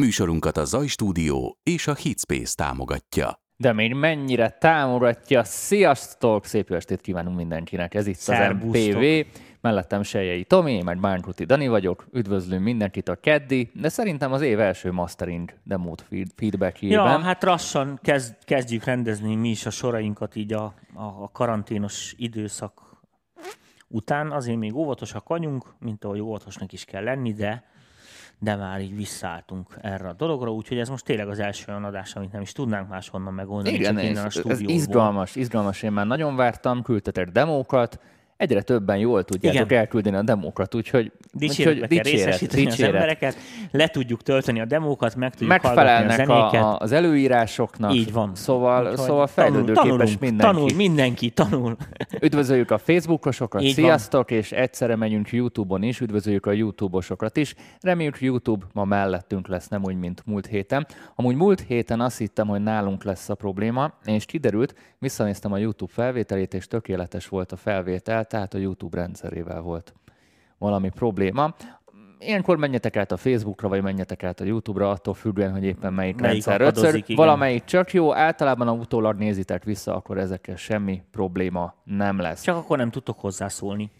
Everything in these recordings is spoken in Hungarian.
Műsorunkat a Zaj Stúdió és a Heatspace támogatja. De még mennyire támogatja. Sziasztok! Szép estét kívánunk mindenkinek. Ez itt az MPV. Mellettem Sejjei Tomi, én meg Mánkruti Dani vagyok. Üdvözlünk mindenkit a keddi, de szerintem az év első mastering demót feedbackjében. Ja, hát lassan kezdjük rendezni mi is a sorainkat így a karanténos időszak után. Azért még óvatosak vagyunk, mint ahogy óvatosnak is kell lenni, de már így visszaálltunk erre a dologra, úgyhogy ez most tényleg az első olyan adás, amit nem is tudnánk máshonnan megoldani. Igen, ez izgalmas, én már nagyon vártam, küldtetek demókat, egyre többen jól tudjátok elküldeni a demókat, úgyhogy dicséret. Az embereket, le tudjuk tölteni a demókat, meg tudjuk hallgatni a zenéket. Az előírásoknak. Így van. Szóval fejlődőképes mindenki. Tanul mindenki. Üdvözöljük a facebookosokat, sziasztok, és egyszerre megyünk YouTube-on is, üdvözöljük a YouTube-osokat is. Reméljük YouTube ma mellettünk lesz, nem úgy, mint múlt héten. Amúgy múlt héten azt hittem, hogy nálunk lesz a probléma, és kiderült, visszanéztem a YouTube felvételét, és tökéletes volt a felvétel. Tehát a YouTube rendszerével volt valami probléma. Ilyenkor menjetek át a Facebookra, vagy menjetek át a YouTube-ra, attól függően, hogy éppen melyik rendszer ötször. Valamelyik csak jó, általában ha utólag nézitek vissza, akkor ezekkel semmi probléma nem lesz. Csak akkor nem tudtok hozzászólni.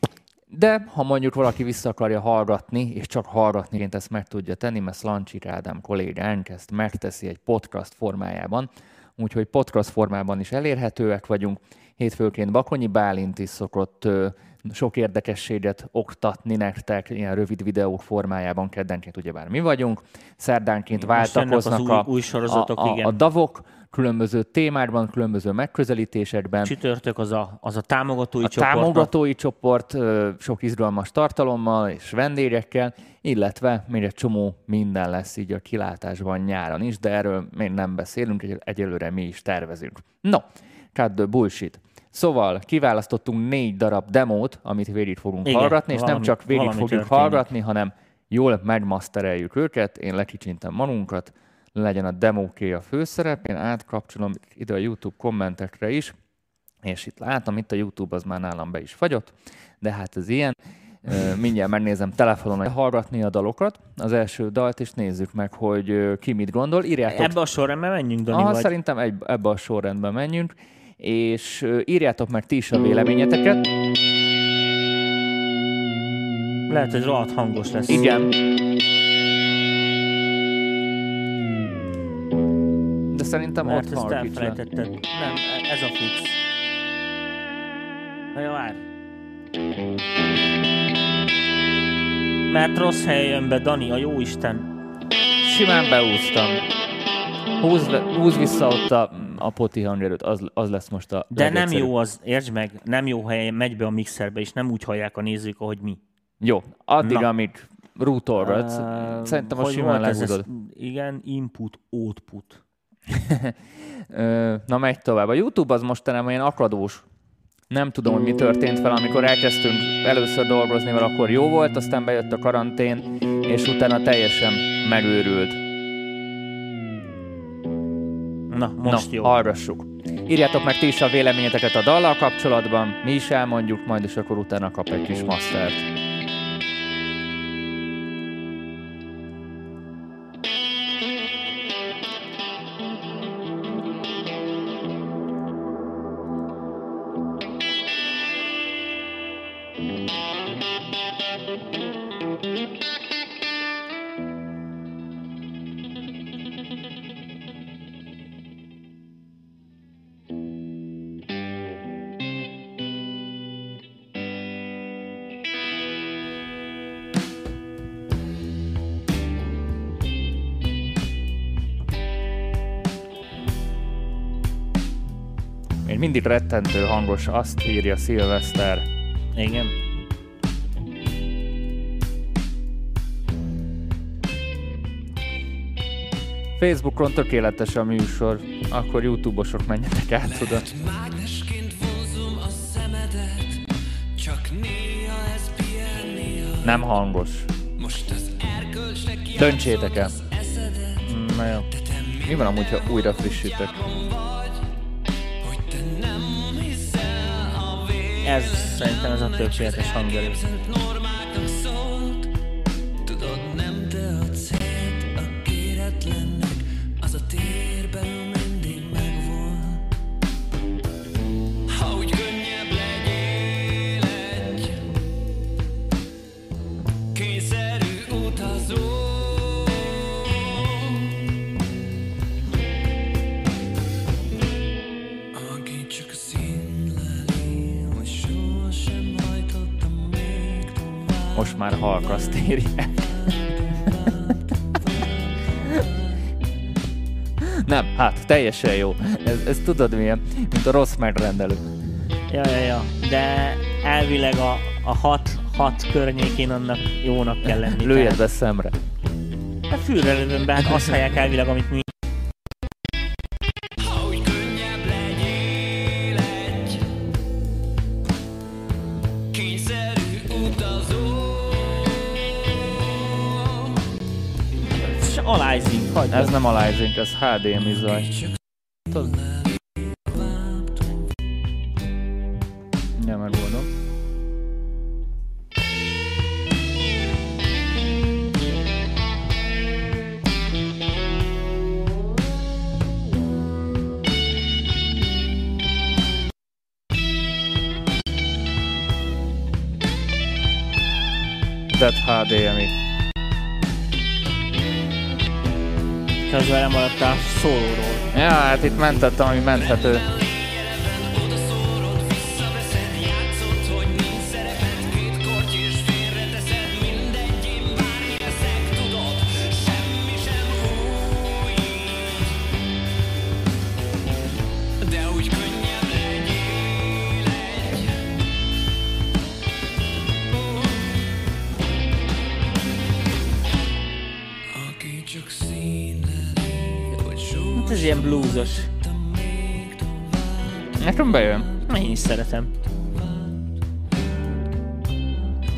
De ha mondjuk valaki vissza akarja hallgatni, és csak hallgatni, ezt meg tudja tenni, mert Szlancsik Ádám kollégánk ezt megteszi egy podcast formájában, úgyhogy podcast formában is elérhetőek vagyunk. Hétfőként Bakonyi Bálint is szokott sok érdekességet oktatni nektek, ilyen rövid videók formájában, keddenként ugyebár mi vagyunk. Szerdánként váltakoznak új sorozatok, a davok, különböző témákban, különböző megközelítésekben. Csütörtök az a támogatói csoport. Támogatói csoport sok izgalmas tartalommal és vendégekkel, illetve még egy csomó minden lesz így a kilátásban nyáron is, de erről még nem beszélünk, egyelőre mi is tervezünk. No, cut the bullshit. Szóval kiválasztottunk 4 darab demót, amit végig fogunk hallgatni, és nem csak végig fogjuk hallgatni, hanem jól megmasztereljük őket. Én lekicsintem magunkat, legyen a demóké a főszerep, én átkapcsolom ide a YouTube kommentekre is, és itt látom, itt a YouTube az már nálam be is fagyott, de hát ez ilyen. Mindjárt megnézem telefonon hallgatni a dalokat, az első dalt, és nézzük meg, hogy ki mit gondol. Írjátok... Ebbe a sorrendben menjünk, Dani, vagy? Szerintem ebbe a sorrendben menjünk, és írjátok meg ti is a véleményeteket. Lehet, hogy rohadt hangos lesz. Igen. De szerintem mert ott hallgatni. Nem, ez a fix. Na jó, várj. Mert rossz helyen be, Dani, a jó Isten. Simán beúztam. Húz vissza ott a poti hangerőt, az lesz most a... De nem jó az, értsd meg, nem jó helyen megy be a mixerbe, és nem úgy hallják a nézők, ahogy mi. Jó, addig, amíg rútorgatsz, szerintem most simán lehúzod. Igen, input, output. Na, megy tovább. A YouTube az mostanában olyan akadós. Nem tudom, hogy mi történt vele, amikor elkezdtünk először dolgozni vele, akkor jó volt, aztán bejött a karantén, és utána teljesen megőrült. Na, most jó. Hallgassuk. Írjátok meg ti is a véleményeteket a dallal kapcsolatban, mi is elmondjuk majd, és akkor utána kap egy kis mastert. Mindig rettentő hangos, azt írja Szilveszter. Igen. Facebookon tökéletes a műsor, akkor YouTube-osok menjetek át oda. Nem hangos. Döntsétek el. Na jó. Mi van amúgy, ha újra frissítek? Ez szerintem ez a tökéletes hangjelő. már halkaszt érje. Nem, hát teljesen jó. Ez tudod milyen, mint a rossz megrendelő. Ja. De elvileg a 6 környékén annak jónak kell lenni. Lőjed be szemre. A fűrrelőmben hát azt hallják elvileg, amit mi... Hagyjad. Ez nem alájzink, ez HDMI zaj. Ja, megoldom. Tehát HDMI. Az velem maradt a szólóról. Ja, hát itt mentettem, ami menthető. Ilyen blúzos. Nekem bejön. Én is szeretem.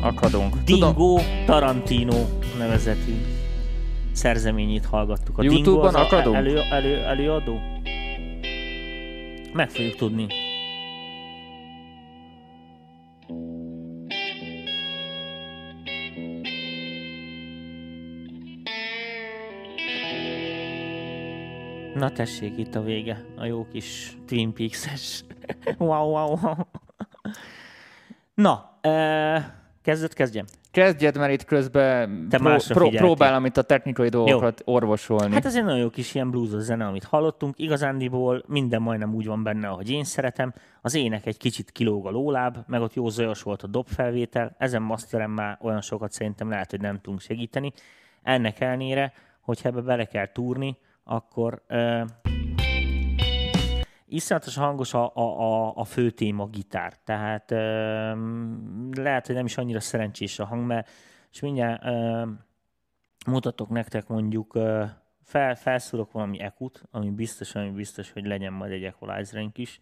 Akadunk. Dingo Tarantino nevezetű szerzeményét hallgattuk. A YouTube-ban akadunk? Előadó? Meg fogjuk tudni. Na tessék, itt a vége, a jó kis Twin Peaks-es. Wow. Na, kezdjem? Kezdjed, mert itt közben próbálom itt a technikai dolgokat orvosolni. Hát ez egy nagyon jó kis ilyen bluesos zene, amit hallottunk. Igazándiból minden majdnem úgy van benne, ahogy én szeretem. Az ének egy kicsit kilóg a lóláb, meg ott jó zajos volt a dobfelvétel. Ezen masteren már olyan sokat szerintem lehet, hogy nem tudunk segíteni. Ennek ellenére, hogyha ebbe bele kell túrni, akkor iszonyatosan hangos a fő téma gitár. Tehát lehet, hogy nem is annyira szerencsés a hang, mert és mindjárt mutatok nektek mondjuk, felszúrok valami ekut, ami biztos, hogy legyen majd egy equalizer-enk is.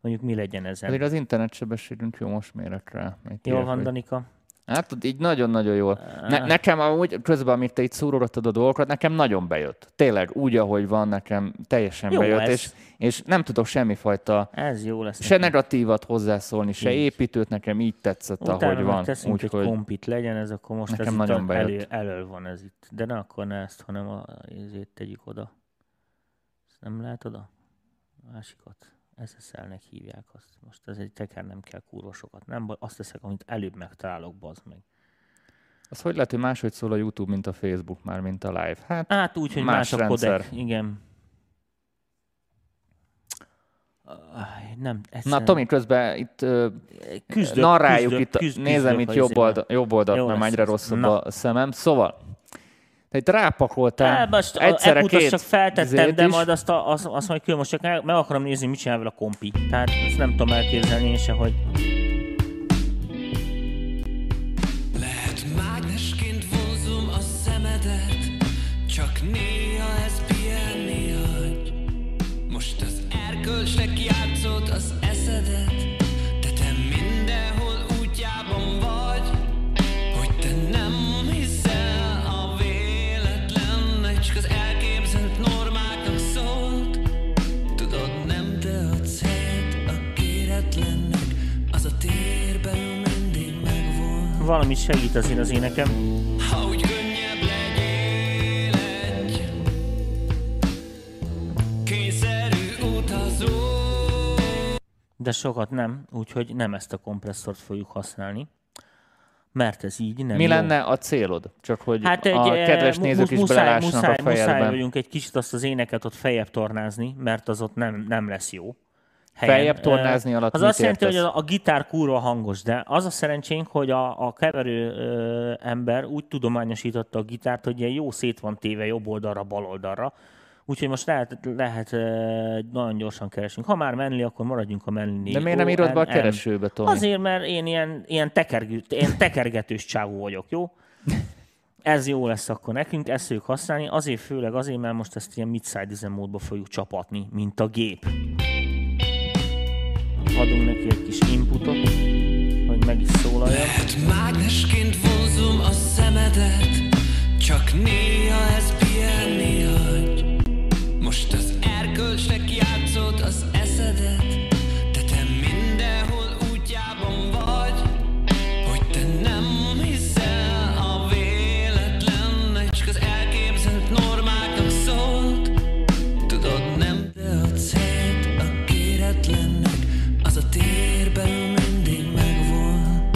Mondjuk mi legyen ezen. Azért az internetsebességünk jó most méretre. Jól van, Danika. Hát így nagyon-nagyon jól. Nekem amúgy, közben, amit te itt szúrogattad a dolgokat, nekem nagyon bejött. Tényleg úgy, ahogy van, nekem teljesen jó bejött. És nem tudok semmifajta se negatívat hozzászólni, se építőt, nekem így tetszett, utána ahogy van. Utána hogy egy kompit legyen, ez akkor most nekem ez nagyon elől van ez itt. De ne akkor ne ezt, hanem ezért tegyük oda. Ezt nem lehet oda? Másikat. SSL-nek hívják azt. Most ez egy teker, nem kell kurva sokat. Nem baj, azt teszek, amit előbb megtalálok, bazd meg. Az hogy lehet, hogy máshogy szól a YouTube, mint a Facebook már, mint a live? Hát úgy, hogy más a kodek. Igen. Nem, na, Tomi, közben itt narráljuk, itt nézem itt jobb oldalt, mert egyre rosszabb a szemem. Szóval, tehát rápakoltál egyszerre két csak feltettem, de majd azt majd külön, most csak meg akarom nézni, mit csinál vele a kompi. Tehát ezt nem tudom elképzelni én se, hogy... Lehet mágnesként vonzom a szemedet, csak néha ez pihenni hagy. Most az erkölcsnek játszott az eszedet, de te mindenhol útjában vagy, hogy te nem hiszel. Csak az elképzelt normáknak szólt. Tudod, nem te a célt, a kéretlennek az a térben mindig megvolt. Valamit segít azért az énekem. Ha úgy könnyebb legyél egy kényszerű utazó. De sokat nem, úgyhogy nem ezt a kompresszort fogjuk használni. Mert ez így nem mi lenne jó. A célod? Csak hogy hát a kedves nézők is belelássanak a fejedben. Muszáj vagyunk egy kicsit azt az éneket ott feljebb tornázni, mert az ott nem lesz jó. feljebb tornázni alatt az azt jelenti, hogy a gitár kurva hangos, de az a szerencsénk, hogy a keverő ember úgy tudományosította a gitárt, hogy ilyen jó szét van téve jobb oldalra, bal oldalra. Úgyhogy most lehet nagyon gyorsan keresünk. Ha már menli, akkor maradjunk a menli. De miért nem írod be a keresőbe, Tomi? Azért, mert én ilyen tekergetős csávú vagyok, jó? Ez jó lesz akkor nekünk, ezt fogjuk használni. Azért főleg azért, mert most ezt ilyen mid-side módba fogjuk csapatni, mint a gép. Adunk neki egy kis inputot, hogy meg is szólaljon. Lehet mágnesként vonzom a szemedet, csak néha ez pihenni hagy. Most az erkölcsnek játszott az eszedet, de te mindenhol útjában vagy, hogy te nem hiszel a véletlennek, csak az elképzelt normáknak szólt. Tudod, nem te a célt a kéretlennek, az a térben mindig megvan.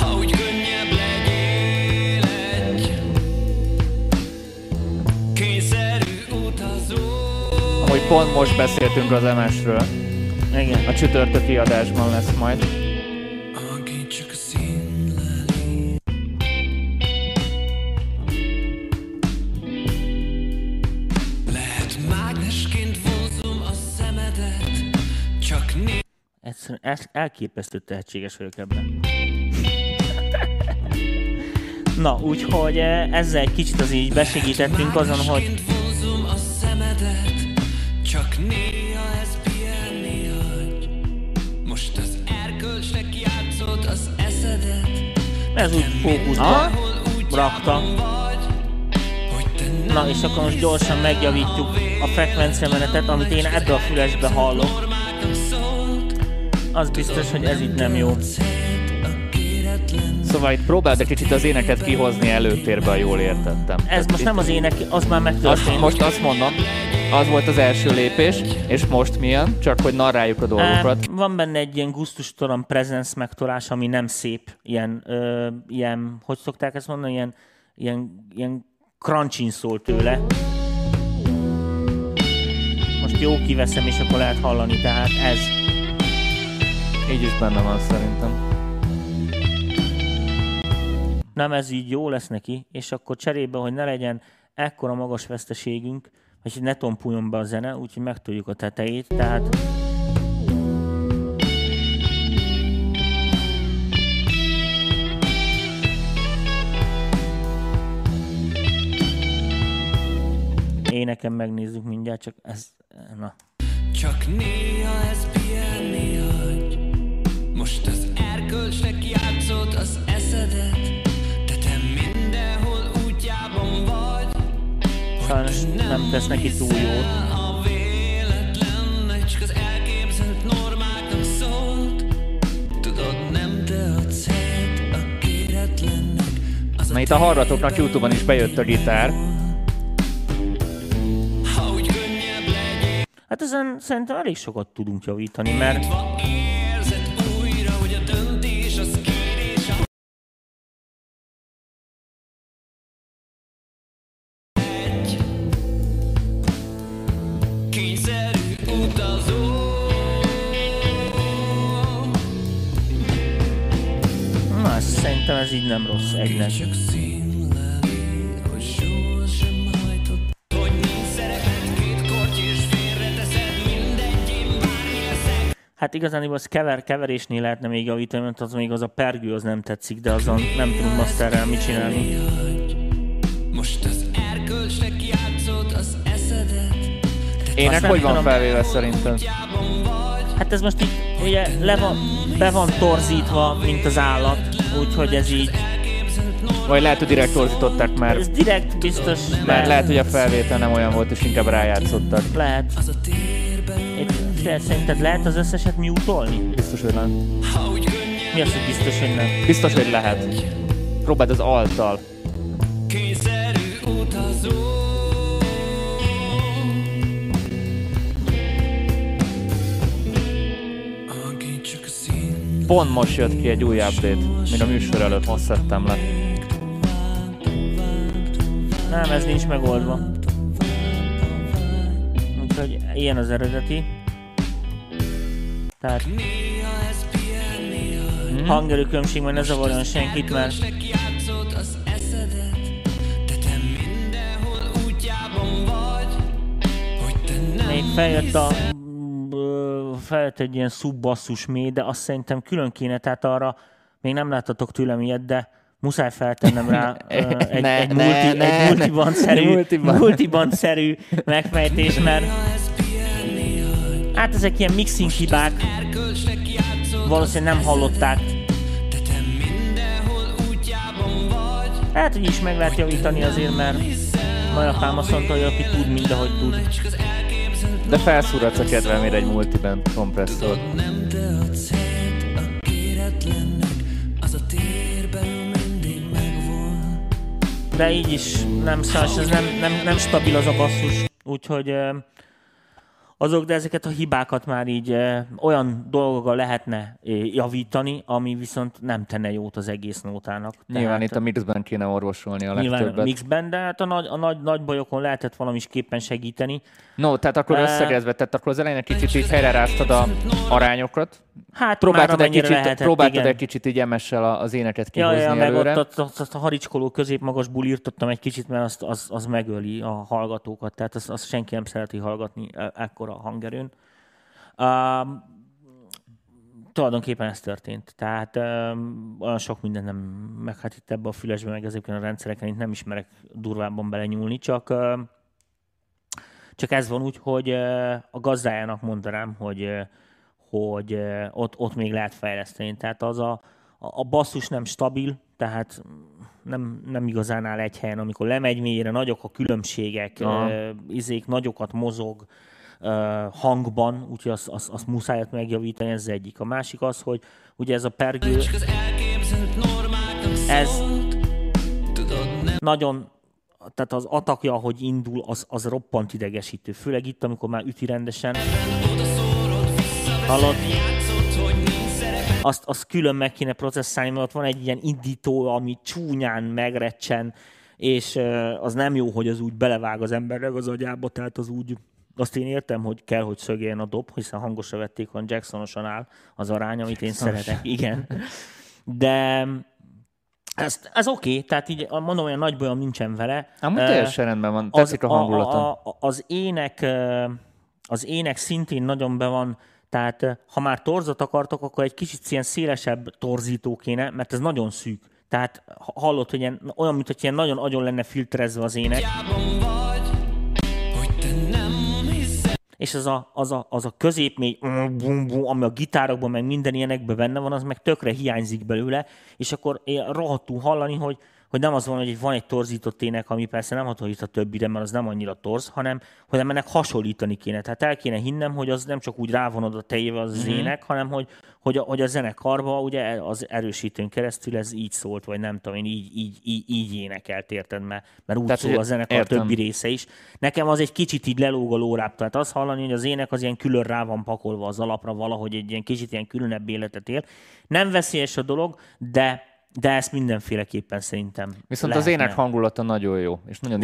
Ha úgy könnyebb legyél egy kényszerű utazó. Ahogy pont most beszéltünk az MS-ről. Igen. A csütörtöki adásban lesz majd. Elképesztő tehetséges vagyok ebben. Na, úgyhogy ezzel egy kicsit az így besegítettünk azon, hogy... Ez úgy fókuszba rakta. Na, és akkor most gyorsan megjavítjuk a frekvenciamenetet, amit én ebből a fülesbe hallok. Az biztos, hogy ez itt nem jó. Szóval itt próbáld egy kicsit az éneket kihozni előtérbe, ha jól értettem. Ez most nem az ének, az már megtörtént. Most azt mondom, az volt az első lépés, és most milyen? Csak hogy narráljuk a dolgokat. Van benne egy ilyen gusztustalan presence megtolás, ami nem szép, ilyen hogy szokták ezt mondani, ilyen crunchin szól tőle. Most jó kiveszem, és akkor lehet hallani, tehát ez. Így is benne van szerintem. Nem, ez így jó lesz neki, és akkor cserébe, hogy ne legyen ekkora magas veszteségünk, hogy ne tompuljon be a zene, úgyhogy megtudjuk a tetejét, tehát... Éneken megnézzük mindjárt, csak ez... Na. Csak néha ez pihenni hagy. Most az erkölcsnek játszott az eszedet, de te mindenhol útjában vagy. Sajnos nem tesz neki túl jót. A véletlennek csak az elképzelt normáknak szólt. Tudod, nem te a célt a kéretlennek. Na itt a hallgatóknak YouTube-on is bejött a gitár. Hát ezen szerintem elég sokat tudunk javítani, mert... Na, szerintem ez így nem rossz egynek. Hát igazániból az keverésnél lehetne még javítani, mert az még az a pergő az nem tetszik, de azon nem tudunk masterrel mit csinálni. Most az erkölcsnek játszott az eszedet. Ének hogy van felvéve szerintem? Hát ez most így ugye be van torzítva, mint az állat, úgyhogy ez így... Vagy lehet, hogy direkt torzították már. Ez direkt biztos, mert lehet, hogy a felvétel nem olyan volt, és inkább rájátszottak. Lehet. Szerinted lehet az összeset mute-olni? Biztos, hogy nem. Mi az, hogy biztos, hogy nem? Biztos, hogy lehet. Próbáld az alttal. Pont most jött ki egy új update, még a műsor előtt most szedtem le. Nem, ez nincs megoldva. Úgyhogy ilyen az eredeti. Tehát hangerő különbség, mert ne zavarjon senkit, mert még feljött egy ilyen szubbasszus mély, de azt szerintem külön kéne, tehát arra még nem láttatok tőlem ilyet, de muszáj feltennem rá egy multiband-szerű megfejtés, mert hát ezek ilyen mixing hibák, valószínűleg nem hallották. Lehet, hogy is meg lehet javítani azért, mert majd apám azt mondta, hogy aki tud, mindahogy tud. De felszúratsz a kedvemért egy multiband kompresszort. De így is nem szás, ez nem stabil az a basszus. Úgyhogy azok, de ezeket a hibákat már így olyan dolgokkal lehetne javítani, ami viszont nem tenne jót az egész nótának. Nyilván itt a mixben kéne orvosolni a legtöbbet. Nyilván a mixben, de hát a nagy bajokon lehetett valamisképpen segíteni. No, tehát akkor összegezve, tehát akkor az elején egy kicsit így helyreráztad az arányokat. Hát próbáltad egy kicsit, lehetett, próbáltad egy kicsit így MS-sel az éneket kihozni előre. Meg ott a haricskoló középmagas bulírtottam egy kicsit, mert az megöli a hallgatókat, tehát azt senki nem szereti hallgatni ekkora hangerőn. Tulajdonképpen ez történt. Tehát olyan sok minden nem, meg hát itt ebbe a fülesbe, meg ezekben a rendszereken itt nem ismerek durvábban belenyúlni, csak ez van úgy, hogy a gazdájának mondanám, hogy ott még lehet fejleszteni. Tehát az a basszus nem stabil, tehát nem igazán áll egy helyen, amikor lemegy mélyre, nagyok a különbségek, izék, nagyokat mozog hangban, úgyhogy azt muszáj megjavítani, ez egyik. A másik az, hogy ugye ez a pergő, ez nagyon, tehát az atakja, ahogy indul, az roppant idegesítő. Főleg itt, amikor már üti rendesen. Hallod? Azt külön meg kéne processzálni, mert ott van egy ilyen indító, ami csúnyán megrecsen, és az nem jó, hogy az úgy belevág az embernek az agyába, tehát az úgy, azt én értem, hogy kell, hogy szögeljen a dob, hiszen hangosra vették, hogy Jacksonosan áll az arány, amit én szeretek, igen. De ez oké, tehát így mondom, olyan nagy bajom nincsen vele. Amúgy teljesen rendben van, tetszik a hangulaton. Az ének szintén nagyon be van. Tehát ha már torzot akartok, akkor egy kicsit ilyen szélesebb torzító kéne, mert ez nagyon szűk. Tehát hallod, hogy olyan, mint hogy ilyen nagyon-nagyon lenne filtrezve az ének. És az a középmély, ami a gitárokban, meg minden ilyenekben benne van, az meg tökre hiányzik belőle, és akkor rohadtul hallani, hogy nem az van, hogy van egy torzított ének, ami persze nem hasonlít a többire, mert az nem annyira torz, hanem hogy ennek hasonlítani kéne. Tehát el kéne hinnem, hogy az nem csak úgy rávonod a tejével az ének, hanem hogy a zenekarba ugye az erősítőn keresztül ez így szólt, vagy nem tudom én, így énekelt, érted, mert úgy tehát szól a zenekar értem. Többi része is. Nekem az egy kicsit így lelóg a lórább, tehát azt hallani, hogy az ének az ilyen külön rá van pakolva az alapra, valahogy egy ilyen kicsit ilyen különebb életet él. Nem veszélyes a dolog, de ezt mindenféleképpen szerintem viszont lehetne. Az ének hangulata nagyon jó, és nagyon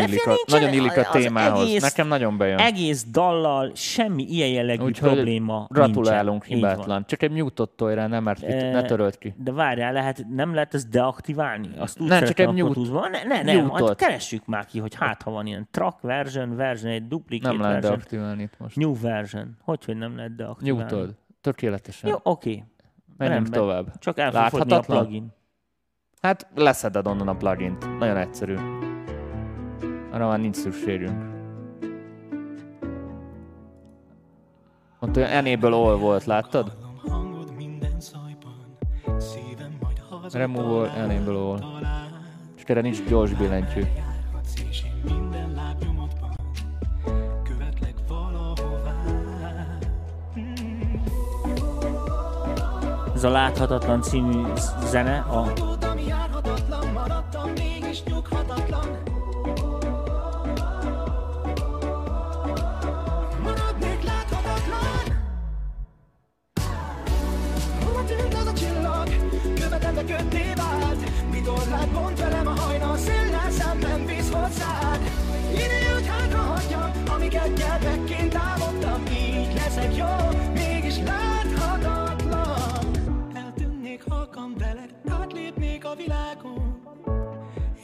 illik a témához. Egész, nekem nagyon bejön. Egész dallal semmi ilyen jellegű probléma gratulálunk, nincsen. Hibátlan. Csak egy mute-ot tojrá, ne töröld ki. De várjál, nem lehet ezt deaktiválni? Azt úgy nem, csak egy mute-ot. Nem, majd keressük már ki, hogy hát ha van ilyen track version, egy duplicate version. Nem lehet deaktiválni itt most. New version. Hogyhogy nem lehet deaktiválni? Mute-od. Tökéletesen. Jó, oké. Menjünk tovább. Csak el fog fogyni a plugin. Hát leszeded onnan a plugint. Nagyon egyszerű. Arra már nincs szükségünk. Ott olyan enable all volt, láttad? Remove all, enable all. És erre nincs gyors billentyű. Ez a Láthatatlan című zene a... Amiket gyermekként álmodtam, így leszek jó, mégis láthatom. világon,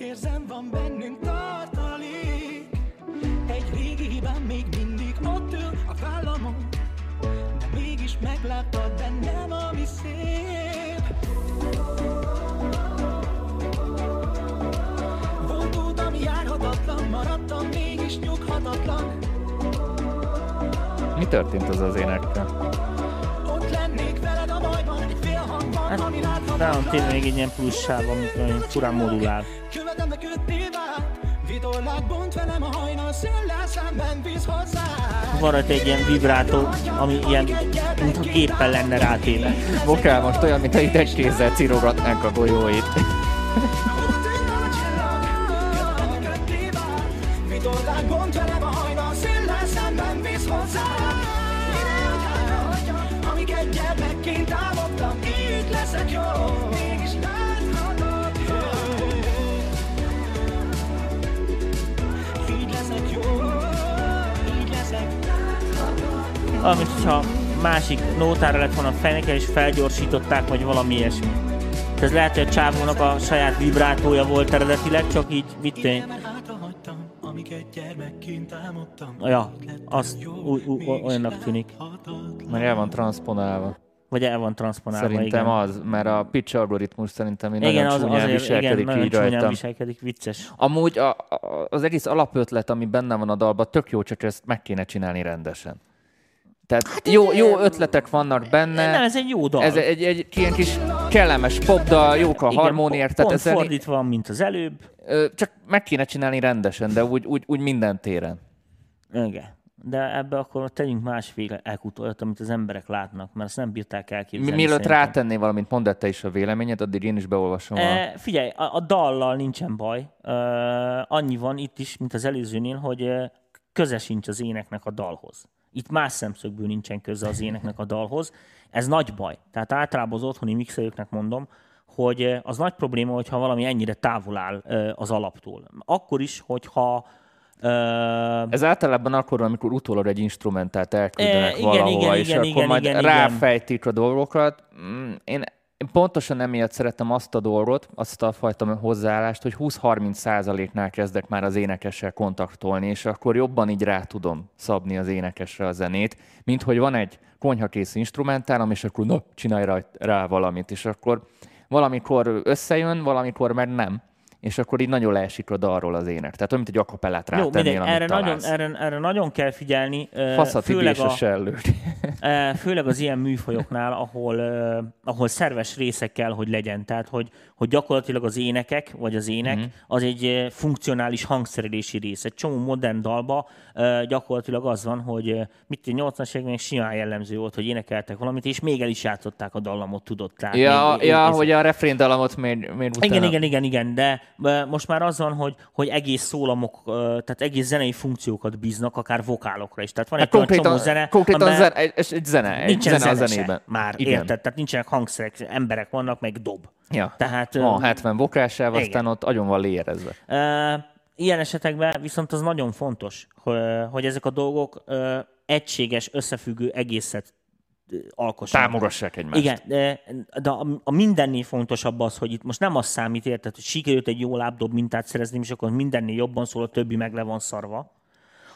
érzem, van bennünk tartalék. Egy régi hibám még mindig ott ül a vállamon, de mégis megláttad bennem, ami szép. Vonultam, járhatatlan, maradtam, mégis nyughatatlan. Mi történt az az énekkel? Ott lennék veled a bajban, félhangban, ami láthatatlan. Nálam tényleg még egy ilyen plusz sáv, amit furán modulál. Követem, de köttél vált, vitorlát bont velem a hajnal, szöllel szemben víz hozzá. Van rajta egy ilyen vibrátó, ami ilyen, mintha géppel lenne rátéve. Vokál most olyan, mintha ideg kézzel cirogatnánk a golyóit. Amit ha másik nótára lett volna a fejnek, és felgyorsították, vagy valami ilyesmi. Ez lehet, hogy a csávónak a saját vibrátója volt eredetileg, csak így vitték. Ja, az olyannak tűnik. Mert el van transponálva. Vagy el van transponálva, szerintem igen. Az, mert a pitch algoritmus szerintem igen, nagyon az, csúnyán azért, viselkedik igen, így nagyon csúnyán viselkedik, vicces. Amúgy az egész alapötlet, ami benne van a dalban, tök jó, csak ezt meg kéne csinálni rendesen. Tehát hát jó ötletek vannak benne. Nem, ez egy jó dal. Ez egy ilyen kis kellemes popdal, jók a harmóniák. Pont fordítva van, mint az előbb. Csak meg kéne csinálni rendesen, de úgy minden téren. Igen. De ebbe akkor tegyünk másféle elkutoljat, amit az emberek látnak, mert ezt nem bírták elképzelni. Mielőtt rátenné valamit, mondd el te is a véleményed, addig én is beolvasom. Figyelj, a dallal nincsen baj. Annyi van itt is, mint az előzőnél, hogy köze sincs az éneknek a dalhoz. Itt más szemszögből nincsen köze az éneknek a dalhoz. Ez nagy baj. Tehát általában az otthoni mixelőknek mondom, hogy az nagy probléma, hogyha valami ennyire távol áll az alaptól. Akkor is, hogyha... Ez általában akkor, amikor utólag egy instrumentát elküldenek valahova, és akkor majd ráfejtik a dolgokat. Én pontosan emiatt szeretem azt a dolgot, azt a fajta hozzáállást, hogy 20-30%-nál kezdek már az énekessel kontaktolni, és akkor jobban így rá tudom szabni az énekesre a zenét, mint hogy van egy konyhakész instrumentálom, és akkor na, csinálj rá valamit, és akkor valamikor összejön, valamikor meg nem. És akkor így nagyon leesik a dalról az ének. Tehát olyan, mint egy akapellát rátennél, amit találsz. Erre nagyon kell figyelni. Faszatibés a sellőt. Főleg az ilyen műfajoknál, ahol szerves részek kell, hogy legyen. Tehát, hogy gyakorlatilag az énekek, vagy az ének, az egy funkcionális hangszerelési rész. Egy csomó modern dalban gyakorlatilag az van, hogy mit 80-as években simán jellemző volt, hogy énekeltek valamit, és még el is játszották a dallamot, tudod. Tehát hogy a refrén dallamot még utána. Igen, de most már az van, hogy egész szólamok, tehát egész zenei funkciókat bíznak, akár vokálokra is. Tehát van egy csomó zene, konkrétan nincsen zene a zenében. Már, érted? Tehát nincsenek hangszerek, emberek vannak, meg dob. Ja. Tehát, van 70 vokálsáv, aztán ott agyon van léjerezve. Ilyen esetekben viszont az nagyon fontos, hogy ezek a dolgok egységes, összefüggő egészet alkosság. Támogassák egymást. Igen, de a mindennél fontosabb az, hogy itt most nem az számít, érted, hogy sikerült egy jó lábdob mintát szerezni, és akkor mindennél jobban szól, a többi meg le van szarva,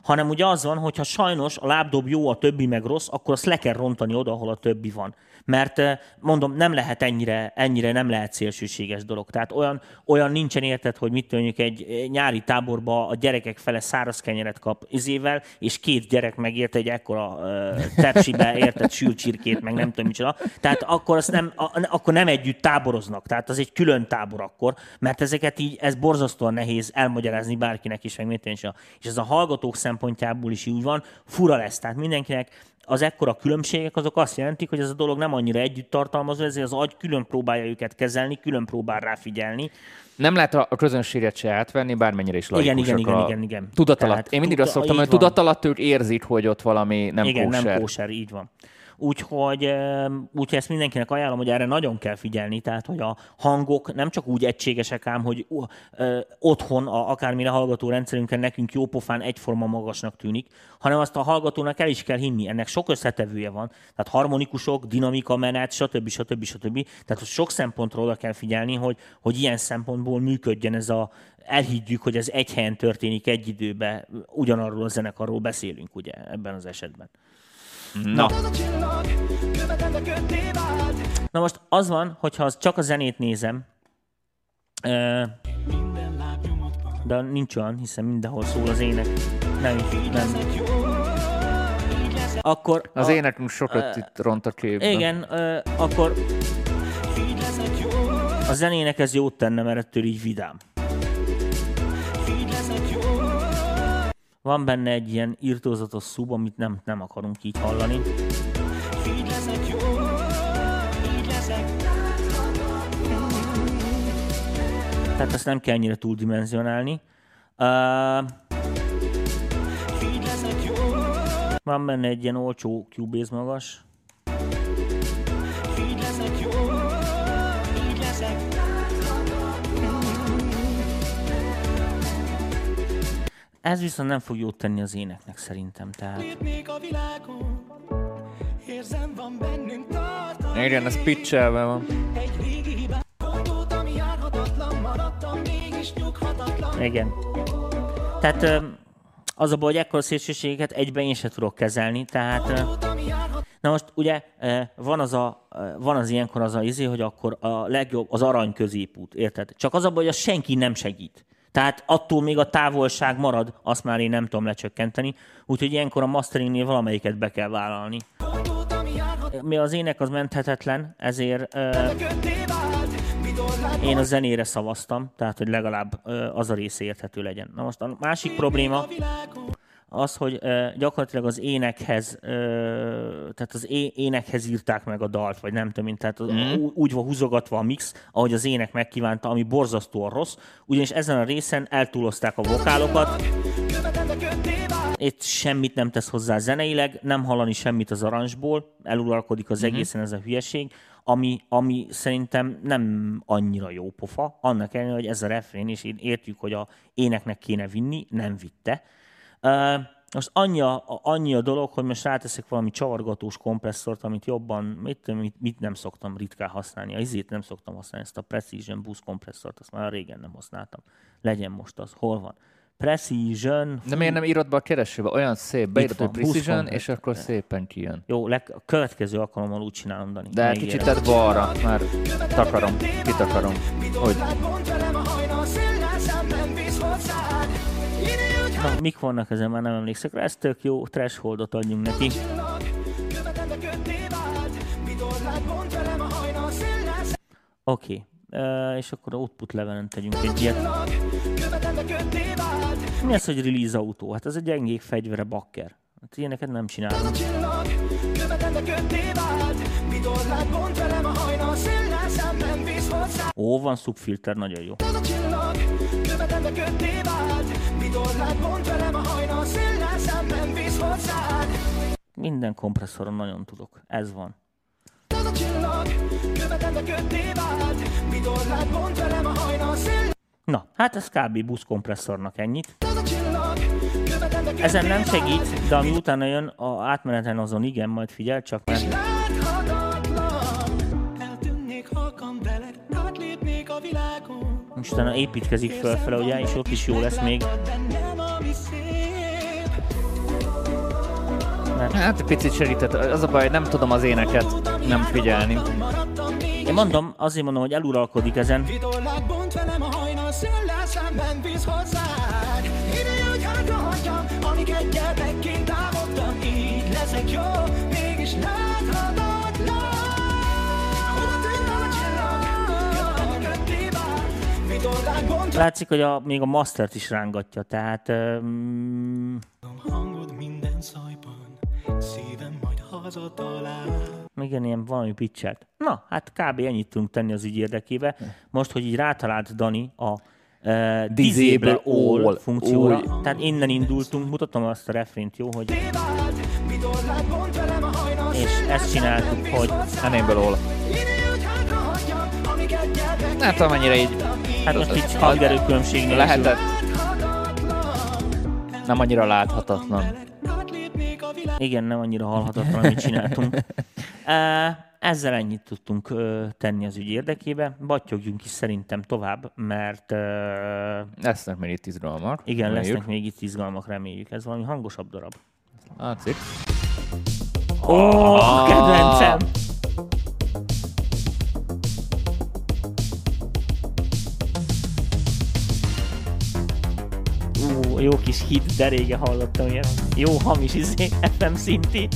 hanem ugye az van, hogyha sajnos a lábdob jó, a többi meg rossz, akkor azt le kell rontani oda, ahol a többi van. Mert mondom, nem lehet ennyire nem lehet szélsőséges dolog. Tehát olyan nincsen, érted, hogy mit mondjuk egy nyári táborba a gyerekek fele száraz kenyeret kap izével, és 2 gyerek megért egy ekkora tepsibe, érted, sült csirkét, meg nem tudom micsoda. Tehát akkor, akkor nem együtt táboroznak. Tehát az egy külön tábor akkor, mert ezeket így, ez borzasztóan nehéz elmagyarázni bárkinek is, meg mit mondja. És ez a hallgatók szempontjából is úgy van, fura lesz. Tehát mindenkinek az ekkora különbségek, azok azt jelentik, hogy ez a dolog nem annyira együtt tartalmazó, ezért az agy külön próbálja őket kezelni, külön próbál rá figyelni. Nem lehet a közönséget se átvenni, bármennyire is laikusak. Igen. Tudat alatt. Én mindig azt szoktam, hogy tudat alatt ők érzik, hogy ott valami nem kóser. Igen, nem kóser, így van. Úgyhogy ezt mindenkinek ajánlom, hogy erre nagyon kell figyelni, tehát hogy a hangok nem csak úgy egységesek ám, hogy otthon akármire hallgató rendszerünkön nekünk jópofán egyforma magasnak tűnik, hanem azt a hallgatónak el is kell hinni. Ennek sok összetevője van, tehát harmonikusok, dinamika, menet, stb. Tehát sok szempontról oda kell figyelni, hogy ilyen szempontból működjen ez a... Elhiggyük, hogy ez egy helyen történik egy időben, ugyanarról a zenekarról beszélünk ugye ebben az esetben. Na most az van, hogyha csak a zenét nézem, de nincs olyan, hiszen mindenhol szól az ének. Nem. Akkor az énekünk sokat itt ront a képben. Igen, akkor a zenének ez jót tenne, mert ettől így vidám. Van benne egy ilyen irtózatos szub, amit nem akarunk így hallani. Tehát ezt nem kell ennyire túldimenzionálni. Van benne egy ilyen olcsó Cubase magas. Ez viszont nem fog jót tenni az éneknek szerintem, tehát... Igen, ez pitchelve van. Igen. Tehát az a baj, hogy ekkora szélsőséget egyben én sem tudok kezelni, tehát... Na most ugye van az ilyenkor az a izé, hogy akkor a legjobb az arany középút, érted? Csak az a baj, hogy senki nem segít. Tehát attól még a távolság marad, azt már én nem tudom lecsökkenteni, úgyhogy ilyenkor a masteringnél valamelyiket be kell vállalni. Mi az ének az menthetetlen, ezért én a zenére szavaztam, tehát hogy legalább az a része érthető legyen. Na most a másik probléma az, hogy gyakorlatilag az énekhez, tehát az énekhez írták meg a dalt, vagy nem tudom én, tehát úgy van húzogatva a mix, ahogy az ének megkívánta, ami borzasztóan rossz, ugyanis ezen a részen eltúlozták a vokálokat, itt semmit nem tesz hozzá zeneileg, nem hallani semmit az arancsból, eluralkodik az egészen ez a hülyeség, ami szerintem nem annyira jó pofa, annak ellenére, hogy ez a refrén, és értjük, hogy a éneknek kéne vinni, nem vitte. Most annyi a dolog, hogy most ráteszek valami csavargatós kompresszort, amit jobban, mit nem szoktam ritkán használni. Ezért nem szoktam használni ezt a Precision Boost kompresszort, azt már régen nem használtam. Legyen most az, hol van? Precision... De miért nem írod be a keresőbe? Olyan szép, beírod, hogy Precision, és akkor szépen kijön. Jó, a következő alkalommal úgy csinálom, Dani. De kicsit tedd balra, már takarom, kitakarom. Hogy? Na, mik vannak ezen, már nem emlékszek rá, ez tök jó, thresholdot adjunk neki. Oké, és akkor output levelen tegyünk egy ilyet. Mi az, hogy release autó? Hát ez egy gyengék fegyvere, bakker. Hát ilyeneket nem csinálunk. Ó, van subfilter, nagyon jó. Minden kompresszoron nagyon tudok. Ez van. Na, hát ez kb. Busz kompresszornak ennyit. Ezen nem segít, de ami utána jön, a átmeneten azon igen, majd figyelj csak, mert... Most utána építkezik fölfele, ugye, és ott is jó lesz még. Hát picit segített, az a baj, nem tudom az éneket nem figyelni. Én mondom, azért mondom, hogy eluralkodik ezen. Látszik, hogy még a mastert is rángatja, tehát... Igen, ilyen valami pitchet. Na, hát kb. Ennyit tudunk tenni az ügy érdekébe. Most, hogy így rátalált Dani a Disable All funkcióra, tehát innen indultunk, mutatom azt a refrént, jó, hogy... és ezt csináltuk, hogy nem én belőle. Nem tudom, mennyire így... Hát most így hangerőkülönbség nélkül. Lehetett. Nem annyira láthatatlan. Igen, nem annyira hallhatatlan, amit csináltunk. Ezzel ennyit tudtunk tenni az ügy érdekébe. Battyogjunk is szerintem tovább, mert... lesznek még itt izgalmak. Igen, reméljük. Lesznek még itt izgalmak, reméljük. Ez valami hangosabb darab. Látszik. Ó, kedvencem! Jó kis hit, de régen hallottam ilyen. Jó hamis izé, FM szinti.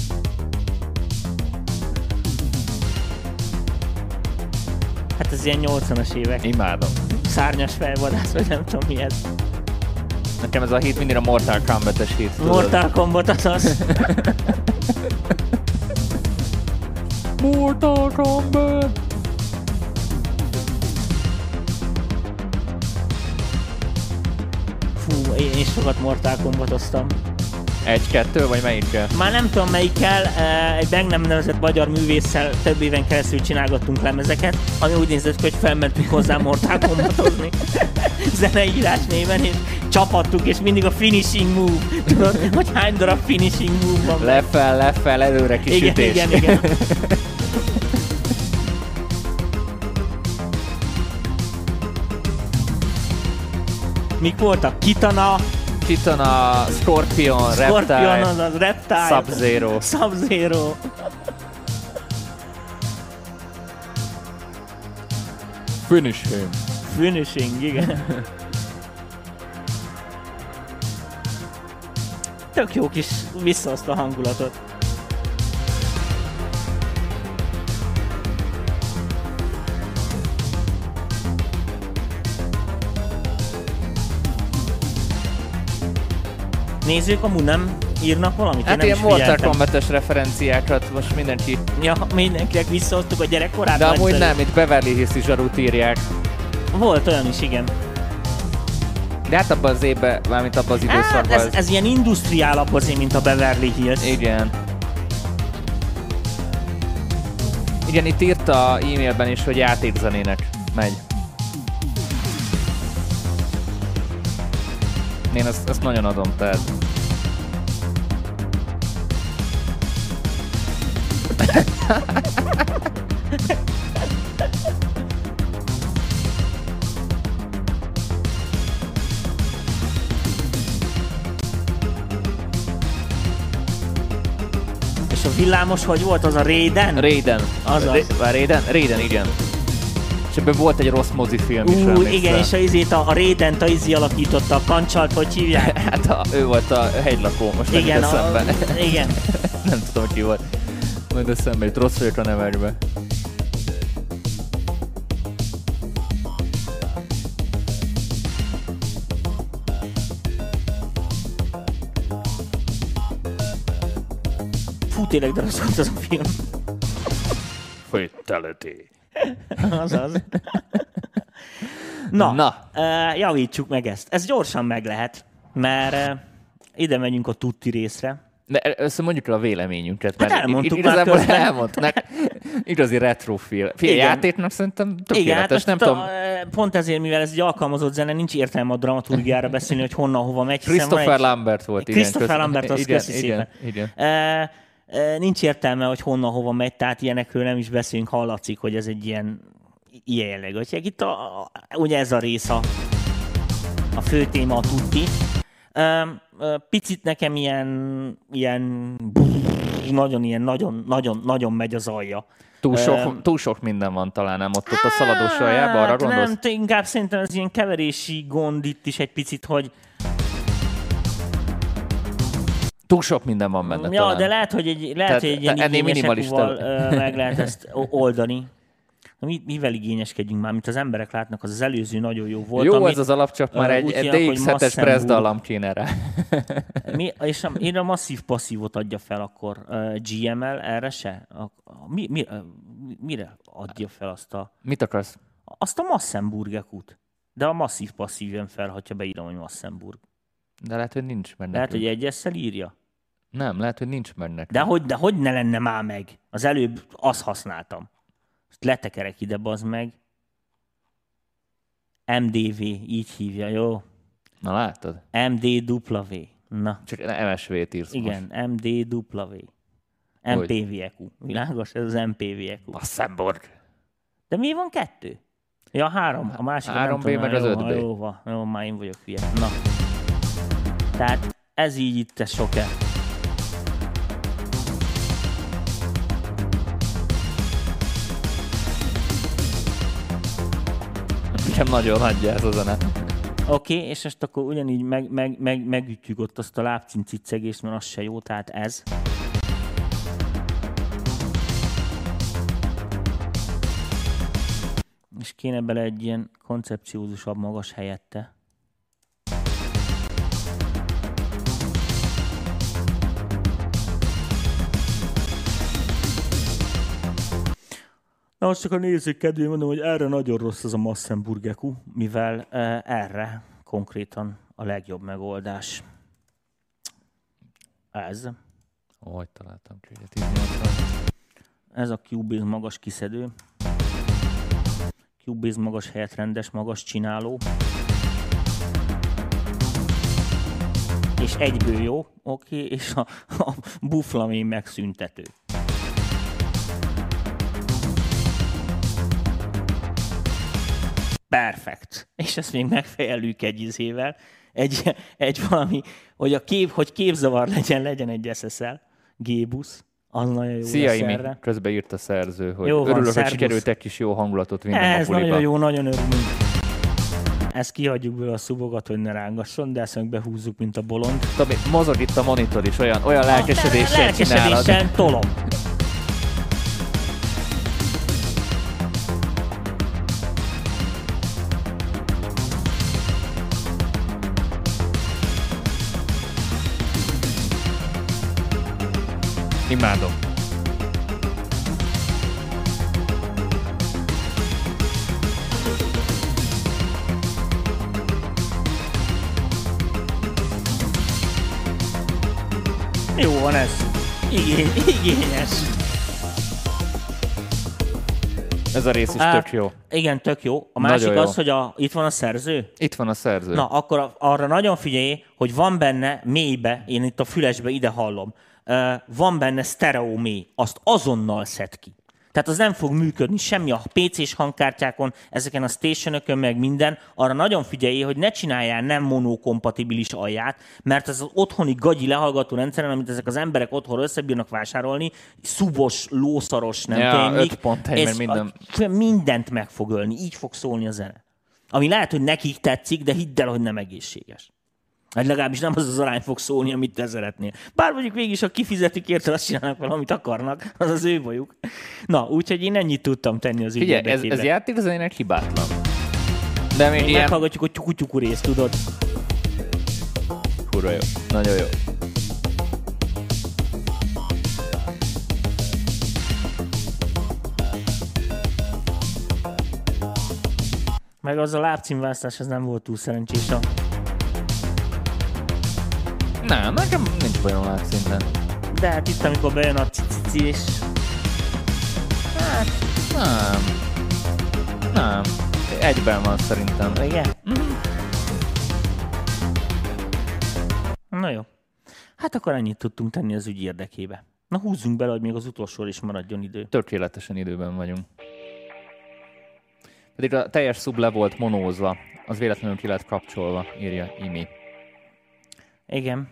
Hát ez ilyen 80-as évek. Imádom. Szárnyas felvadász, vagy nem tudom mi ez. Nekem ez a hit mindig a Mortal Kombat-es hit. Tudod? Mortal Kombat az az. Mortal Kombat! Fú, én is sokat Mortal Kombatoztam. Egy-kettő, vagy melyikkel? Már nem tudom melyikkel, egy meg nem nevezett magyar művésszel több éven keresztül csinálgattunk lemezeket, ami úgy nézett, hogy felmentünk hozzá Mortal Kombatozni zeneírás néven, és csapattuk, és mindig a finishing move, tudod, hogy hány darab finishing move van. Lefel, lefel, előre kis igen, ütés. Igen, igen, igen. Mik voltak? Kitana, Kitana, Scorpion, Reptile, Sub-Zero. Sub-Zero. Finishing. Finishing, igen. Tök jó kis visszahozta a hangulatot. Nézzük, amúgy nem írnak valamit? Hát ilyen Mortal Kombat-es referenciákat most mindenki... Ja, mindenkinek visszahoztuk a gyerekkorát. De amúgy nem, itt Beverly Hills is zsarút írják. Volt olyan is, igen. De hát abban az évben, mármint abban az időszakban... Hát ez ilyen industriál apozé, mint a Beverly Hills. Igen. Igen, itt írta e-mailben is, hogy játékzenének megy. Én ezt nagyon adom, tehát... És a villámos hogy volt? Az a Raiden? Raiden. Azaz. Raiden? Raiden, igen. És ebben volt egy rossz mozifilm is. Igen, és a Raident a Izzy alakította, a kancsalt, hogy hívják? Hát ő volt a hegylakó, most igen, nem eszembe. Igen. Nem tudom, ki volt. Majd eszembe, itt rossz vagyok a nevekbe. Fú, tényleg darabszott az a film. Fatality. Azaz. Na. Javítsuk meg ezt. Ez gyorsan meg lehet, mert ide megyünk a tutti részre. De össze mondjuk el a véleményünket. Hát elmondtuk már közben. Igazi retro film. Játéknak szerintem tökéletes, hát nem tudom. Pont ezért, mivel ez egy alkalmazott zene, nincs értelme a dramaturgiára beszélni, hogy honnan, hova megy. Christopher Lambert volt. Christopher Lambert, az köszi szépen. Nincs értelme, hogy honnan, hova megy, tehát ilyenekről nem is beszélünk, hallatszik, hogy ez egy ilyen jelleg. Itt ugye ez a rész a fő téma, a tutti. Picit nekem nagyon megy az alja. Túl sok minden van talán, nem ott a szaladós aljában, arra gondolsz? Nem, inkább szerintem ez ilyen keverési gond itt is egy picit, hogy túl sok minden van benne talán. De lehet, hogy egy ilyen igényesekúval meg lehet ezt oldani. Mivel igényeskedjünk már, mint az emberek látnak, az előző nagyon jó volt. Jó, ez az alapcsap már egy DX7-es Brezda alam kéne rá. És én a masszív passzívot adja fel akkor. GML erre se? Mire adja fel azt a... Mit akarsz? Azt a Massenburg-ekút. De a masszív passzív jön fel, ha beírom, hogy Massenburg. De lehet, hogy nincs benne. Lehet, hogy egyesszel írja? Nem, lehet, hogy nincs meg nekem. De hogy ne lenne már meg? Az előbb azt használtam. Ezt letekerek ide, bazd meg. MDV, így hívja, jó? Na látod? MDW. Na. Csak MSV-t írsz. Igen, MDW. MPV-EQ. Világos? Ez az MPV-EQ. Massenburg. De mi van kettő? Ja, három. A másik 3B meg az 5B. Jó, már én vagyok hülye. Na. Tehát ez így itt sok-e. Nekem nagyon hagyja ez a zene. Oké, és ezt akkor ugyanígy megütjük ott azt a lábcincicegést, mert az se jó, tehát ez. És kéne bele egy ilyen koncepciózusabb magas helyette. Na most csak a nézők kedvéért mondom, hogy erre nagyon rossz az a Massenburg EQ, mivel erre konkrétan a legjobb megoldás. Ez. Hogy találtam ki? Ez a Cubase magas kiszedő. Cubase magas helyett rendes, magas csináló. És egyből jó, oké, és a buflamé megszüntető. Perfekt. És ezt még megfejelünk egy izével. Egy valami, hogy a kép, hogy képzavar legyen egy SSL. G-busz. Az nagyon jó. Szia, Imi. Közben írt a szerző, hogy jó örülök, van, hogy sikerült egy kis jó hangulatot vinnem a puliba. Ez nagyon jó, nagyon örülünk. Ezt kihagyjuk bőle a szubogat, hogy ne rángasson, de ezt meg behúzzuk, mint a bolond. Tomi, mozog itt a monitor is, olyan lelkesedéssel csinálod. Lelkesedéssel tolom. Imádom. Jó van ez. Igényes. Ez a rész is tök jó. Igen, tök jó. A másik nagyon az, jó. Hogy itt van a szerző? Itt van a szerző. Na, akkor arra nagyon figyelj, hogy van benne mélybe, én itt a fülesbe ide hallom, van benne sztereó mély, azt azonnal szed ki. Tehát az nem fog működni semmi a PC-s hangkártyákon, ezeken a stationökön, meg minden. Arra nagyon figyelj, hogy ne csináljál nem monokompatibilis alját, mert ez az otthoni gagyi lehallgató rendszeren, amit ezek az emberek otthon összebírnak vásárolni, szubos, lószaros, nem tudom, mindent meg fog ölni. Így fog szólni a zene. Ami lehet, hogy nekik tetszik, de hidd el, hogy nem egészséges. Hát legalábbis nem az az arány fog szólni, amit te szeretnél. Bár mondjuk mégis, ha kifizetik érte, azt csinálnak valamit akarnak, az az ő bajuk. Na, úgyhogy én ennyit tudtam tenni az ügybe. Figyelj, ez játék az ennek hibátlan. De még ilyen... Meghallgatjuk a tyuku-tyuku részt, tudod? Kurva jó. Nagyon jó. Meg az a lábcímválasztás, ez nem volt túl szerencsés. Nem, nekem nincs bajom látszinten. De hát itt, amikor bejön a cici és... Hát... Nem. Egyben van szerintem. Igen? Na jó. Hát akkor ennyit tudtunk tenni az ügy érdekébe. Na húzzunk bele, hogy még az utolsóra is maradjon idő. Tökéletesen időben vagyunk. Pedig a teljes szub le volt monózva. Az véletlenül ki lett kapcsolva, írja Imi. Igen.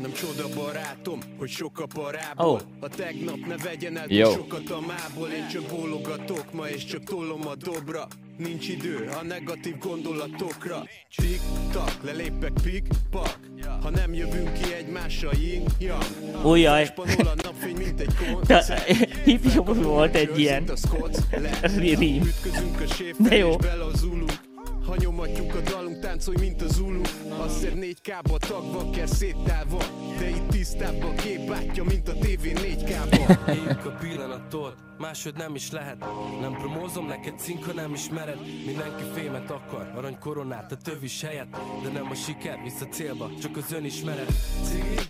Nem csoda barátom, hogy sok a parából. A tegnap ne vegyen el sokat a mából. Én csak bólogatok ma és csak tollom a dobra. Nincs idő a negatív gondolatokra. Tik-tak, lelépek pik-pak. Ha nem jövünk ki egymással, yin-yang. Ujjaj. Hipjobban volt egy ilyen. De jó. Ha nyomatjuk a dalunk, táncolj, mint a Zulu. Azért 4K-ba tagva kell széttálva, de itt tisztább a kép, látja, mint a TV 4K-ba. Éljük a pillanatot, másod nem is lehet. Nem promózom neked, szinkron nem ismered. Mindenki fémet akar, arany koronát, a tövis helyett. De nem a siker, vissza célba, csak az önismeret. Cigi,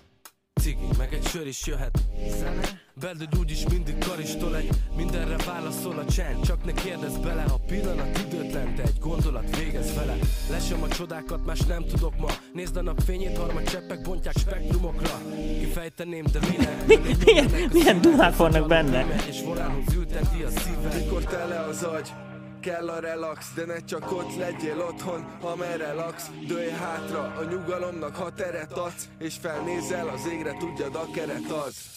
cigi, meg egy sör is jöhet. Zene? Velded úgyis mindig karistol egy, mindenre válaszol a csend. Csak ne kérdezz bele, ha pillanat időtlen, de egy gondolat végez vele. Lesem a csodákat, más nem tudok ma. Nézd a napfényét, harmad cseppek bontják spektrumokra. Kifejteném, de minek? Milyen dumák vannak benne? És vorához ülteti a szíved. Mikor tele az agy, kell a relax, de ne csak ott legyél otthon, ha merre laksz. Dőlj hátra a nyugalomnak, ha teret adsz, és felnézel az égre, tudjad a keret az.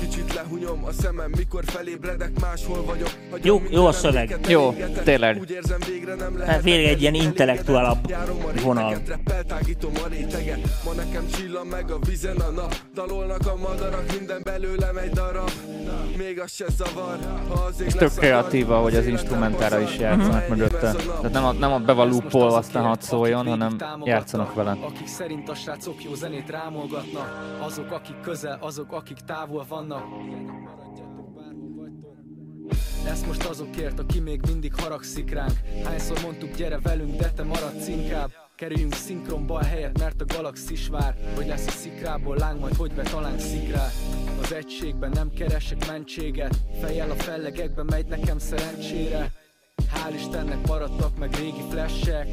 Kicsit lehunyom a szemem, mikor felébredek, máshol vagyok. Jó a szöveg. Jó, tényleg. Úgy érzem, végre nem lehet. Hát végre egy ilyen intellektuálabb vonal. Tágítom a réteget, ma nekem csillan meg a vizen a nap. Dalolnak a madarak, minden belőlem egy darab. Még az se zavar. És tök kreatíva, hogy az instrumentára is játszanak mögötte. Tehát nem abba van loopolva, aztán hadd szóljon, hanem játszanak vele. Akik szerint a srácok jó zenét rámolgatnak, azok akik közel, azok akik távol vannak. Ezt most azokért, aki még mindig haragszik ránk. Hányszor mondtuk, gyere velünk, de te maradsz inkább. Kerüljünk szinkronba a helyet, mert a galaxis vár. Hogy lesz a szikrából láng, majd hogy betalánk szikrá. Az egységben nem keresek mentséget, fejjel a fellegekben megy nekem szerencsére. Hál' Istennek maradtak meg régi flashek,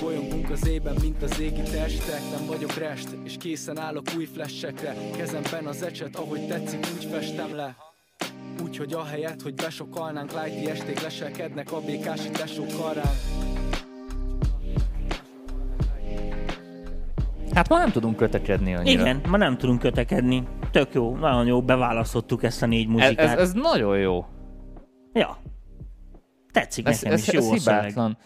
bolyongunk az ében, mint az égi testek. Nem vagyok rest, és készen állok új flashekre. Kezemben az ecset, ahogy tetszik, úgy festem le. Úgyhogy ahelyett, hogy besokalnánk, lighty esték leselkednek a békási tesókkal ránk. Hát ma nem tudunk kötekedni annyira. Igen, ma nem tudunk kötekedni. Tök jó, nagyon jó, beválasztottuk ezt a négy muzsikát. Ez nagyon jó. Ja. Tetszik nekem is, jó hibátlan.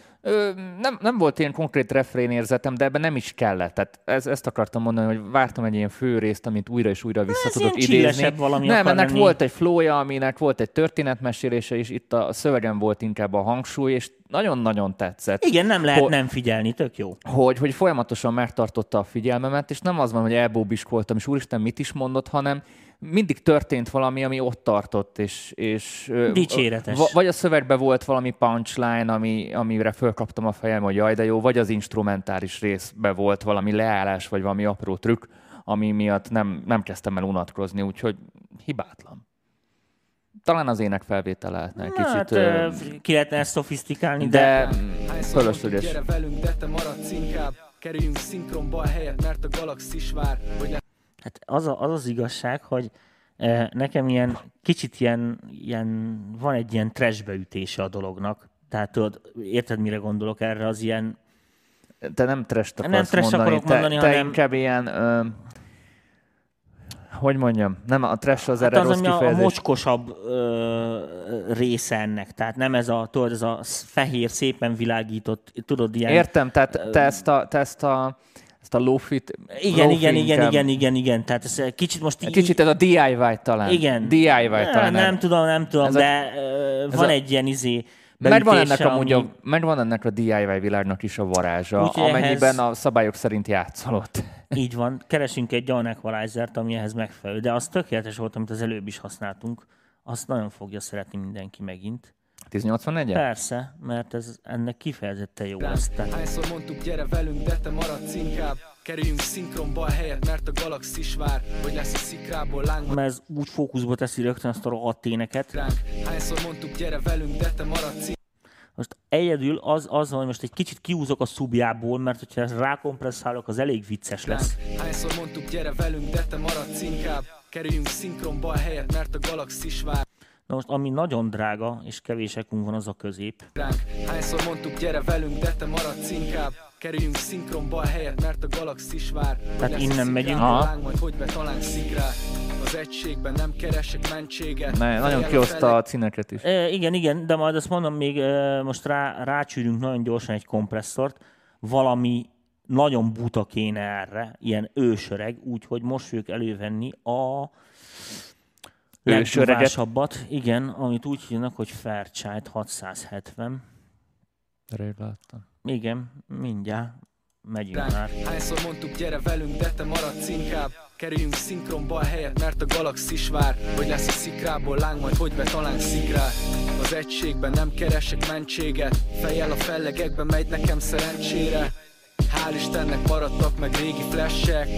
Nem volt ilyen konkrét refrén érzetem, de ebben nem is kellett. Tehát ezt akartam mondani, hogy vártam egy ilyen főrészt, amit újra és újra vissza tudok idézni. Nem, ennek volt egy flója, aminek volt egy történetmesélése, és itt a szövegen volt inkább a hangsúly, és nagyon-nagyon tetszett. Igen, nem lehet nem figyelni, tök jó. Hogy folyamatosan megtartotta a figyelmemet, és nem az van, hogy elbóbiskoltam, és úristen mit is mondott, hanem mindig történt valami, ami ott tartott, és dicséretes. Vagy a szövegben volt valami punchline, amire fölkaptam a fejem, hogy jaj, de jó, vagy az instrumentális részben volt valami leállás, vagy valami apró trükk, ami miatt nem kezdtem el unatkozni, úgyhogy hibátlan. Talán az ének felvétel lehetne kicsit... Hát, ki lehetne ezt szofisztikálni, de... Fölösleges. Gyere velünk, de te maradsz inkább, kerüljünk szinkronba a helyet, mert a galaxis vár, hogy ne... Hát az igazság, hogy nekem ilyen kicsit ilyen van egy ilyen trashbeütése a dolognak. Tehát tudod, érted, mire gondolok erre, az ilyen... Te nem trash-t akarsz mondani, te inkább ilyen... Hogy mondjam? Nem, a trash az erre rossz kifejezés. A mocskosabb része ennek. Tehát nem ez a fehér, szépen világított, tudod, ilyen... Értem, tehát te ezt a lófit... Igen. Tehát ez kicsit most... Kicsit ez a DIY talán. Igen. Nem tudom, de van egy ilyen izé... Megvan ennek a DIY világnak is a varázsa, amennyiben a szabályok szerint játszolott. Így van. Keresünk egy olyan equalizert, ami ehhez megfelelő. De az tökéletes volt, amit az előbb is használtunk. Azt nagyon fogja szeretni mindenki megint. 1084-en? Persze, mert ennek kifejezetten jó lesz. Hányszor mondtuk, gyere velünk, de te maradsz inkább. Kerüljünk szinkronba a helyet, mert a galaxis vár, hogy lesz a szikrából láng. Mert ez úgy fókuszba teszi rögtön azt a rohadt éneket. Hányszor mondtuk, gyere velünk, de te maradsz. Most egyedül az, hogy most egy kicsit kiúzok a szubjából, mert hogyha ezt rákompresszálok, az elég vicces lesz. Hányszor mondtuk, gyere velünk, de te maradsz inkább. Kerüljünk szinkronba a helyet, mert a galaxis vár. Na most, ami nagyon drága, és kevésekünk van, az a közép. Hányszor mondtuk, gyere velünk, de te maradsz inkább. Kerüljünk szinkronba a helyet, mert a galaxis vár. Tehát innen megyünk. Majd hogy betalánk szikrá. Az egységben nem keresek mentséget. Nagyon kioszta a cíneket is. Igen, de majd azt mondom, még most rácsűrünk nagyon gyorsan egy kompresszort. Valami nagyon buta kéne erre, ilyen ősöreg, úgyhogy most fogjuk elővenni a... Legduvásabbat, igen, amit úgy hívnak, hogy Fairchild 670. Rég láttam. Igen, mindjárt. Megyünk már. Hányszor mondtuk, gyere velünk, de te maradsz inkább. Kerüljünk szinkronba a helyet, mert a galaxis vár. Hogy lesz a szikrából láng, majd hogy betalánk szikrát. Az egységben nem keresek mentséget. Fejjel a fellegekben megy nekem szerencsére. Hál' Istennek maradtak meg régi flashek.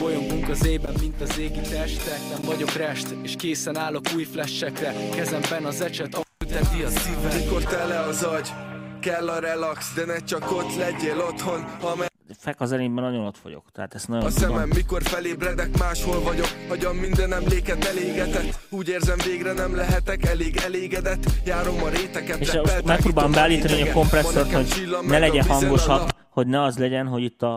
Bolyongunk az ében, mint az égi testek. Nem vagyok rest, és készen állok új flashekre. Kezemben az ecset, ahogy tedi a szíved. Mikor tele az agy, kell a relax, de ne csak ott legyél otthon, amely... Fek az elémben nagyon ott vagyok, tehát ezt nagyon... A szemem, mikor felébredek, máshol vagyok. Hagyom minden emléket elégetett. Úgy érzem, végre nem lehetek elég elégedett. Járom a réteket. És megpróbálom beállítani a kompresszort, hogy ne legyen hangosabb, hogy ne az legyen,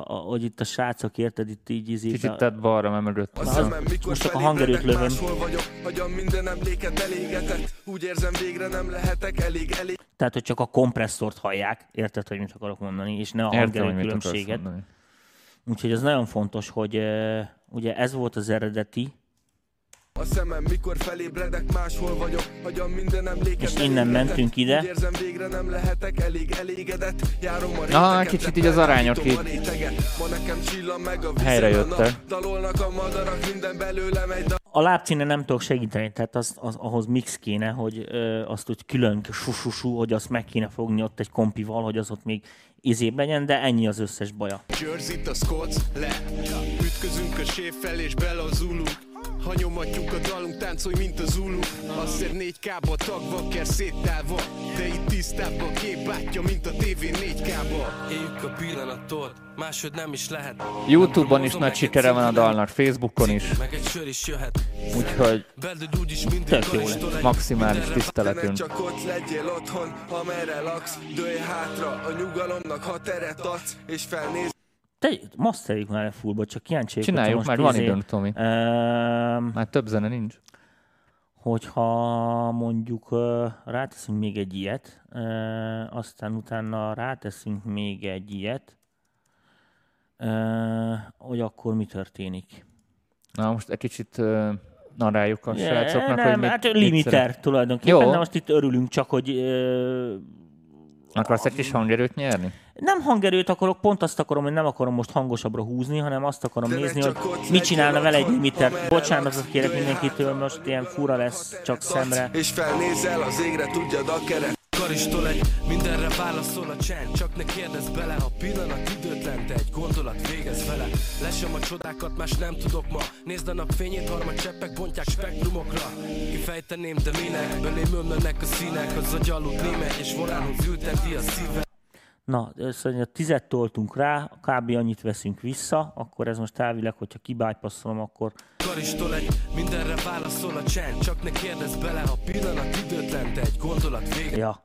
hogy itt a srácok, érted, itt így ízik. Kicsit tett balra, mert mögött. A szemem, mikor most csak a hangerőt lövöm. Máshol vagyok, hagyom minden emléket elégetett. Úgy érzem, végre nem lehetek elég elég. Tehát, hogy csak a kompresszort hallják, érted, hogy mit akarok mondani, és ne a hangerő különbséget. Úgyhogy ez nagyon fontos, hogy ugye ez volt az eredeti. A szemem, mikor felébredek, máshol vagyok, hagyom minden emléket. És innen mentünk ide. Érzem, végre nem lehetek elég elégedett. Járom a réteget. Na, kicsit így az arányok így. Ma nekem csillan meg a helyre jöttek. Dalolnak a madarak, minden belőlem egy dal. A lábcínen nem tudok segíteni, tehát ahhoz mix kéne, hogy azt úgy külön sususú, hogy azt meg kéne fogni ott egy kompival, hogy az ott még izébb legyen, de ennyi az összes baja. Jersey-t a Scots le, ütközünk a séffel és bele a Zulu. Ha nyomatjuk a dalunk, táncolj, mint a Zulu. Azért 4K-ba tagva, kell széttálva. De itt tisztább a kép, látja, mint a TV 4K-ba. Éljük a pillanatot, máshogy nem is lehet. Youtube-on is nagy sikere van a dalnak, Facebookon is. Úgyhogy tök jó lett. Maximális tiszteletünk. Csak ott legyél otthon, amerre laksz. Dőlj hátra, a nyugalomnak, ha teret adsz, és felnéz. Masterjük már a fullba, csak kíváncsi. Csináljuk, már van időnk, Tomi. Már több zene nincs. Hogyha mondjuk ráteszünk még egy ilyet, aztán utána ráteszünk még egy ilyet, hogy akkor mi történik? Na most egy kicsit naráljuk a srácoknak, nem, hogy hát limiter tulajdonképpen, jó. De most itt örülünk csak, hogy... Akarsz egy kis hangerőt nyerni? Nem hangerőt akarok, pont azt akarom, hogy nem akarom most hangosabbra húzni, hanem azt akarom nézni, hogy mit csinálna vele egy limiter. Bocsánatot kérek mindenkitől, most ilyen fura lesz csak szemre. És felnézel az égre, tudjad a keret. Karistol egy, mindenre válaszol a csend. Csak ne kérdezz bele, a pillanat időtlen, de egy gondolat végez vele. Lesem a csodákat, más nem tudok ma. Nézd a nap fényét, harmad cseppek bontják spektrumokra. Kifejteném, de minek, belém ömlenek a színek. Az agyalut német, és vorához ülteti a szíve. Na, szóval 10-et toltunk rá, kb. Annyit veszünk vissza, akkor ez most elvileg, hogyha kibájpasszolom, akkor... Karistol egy, mindenre válaszol a csend. Csak ne kérdezz bele, a pillanat időtlen, de egy gondolat végez. Ja.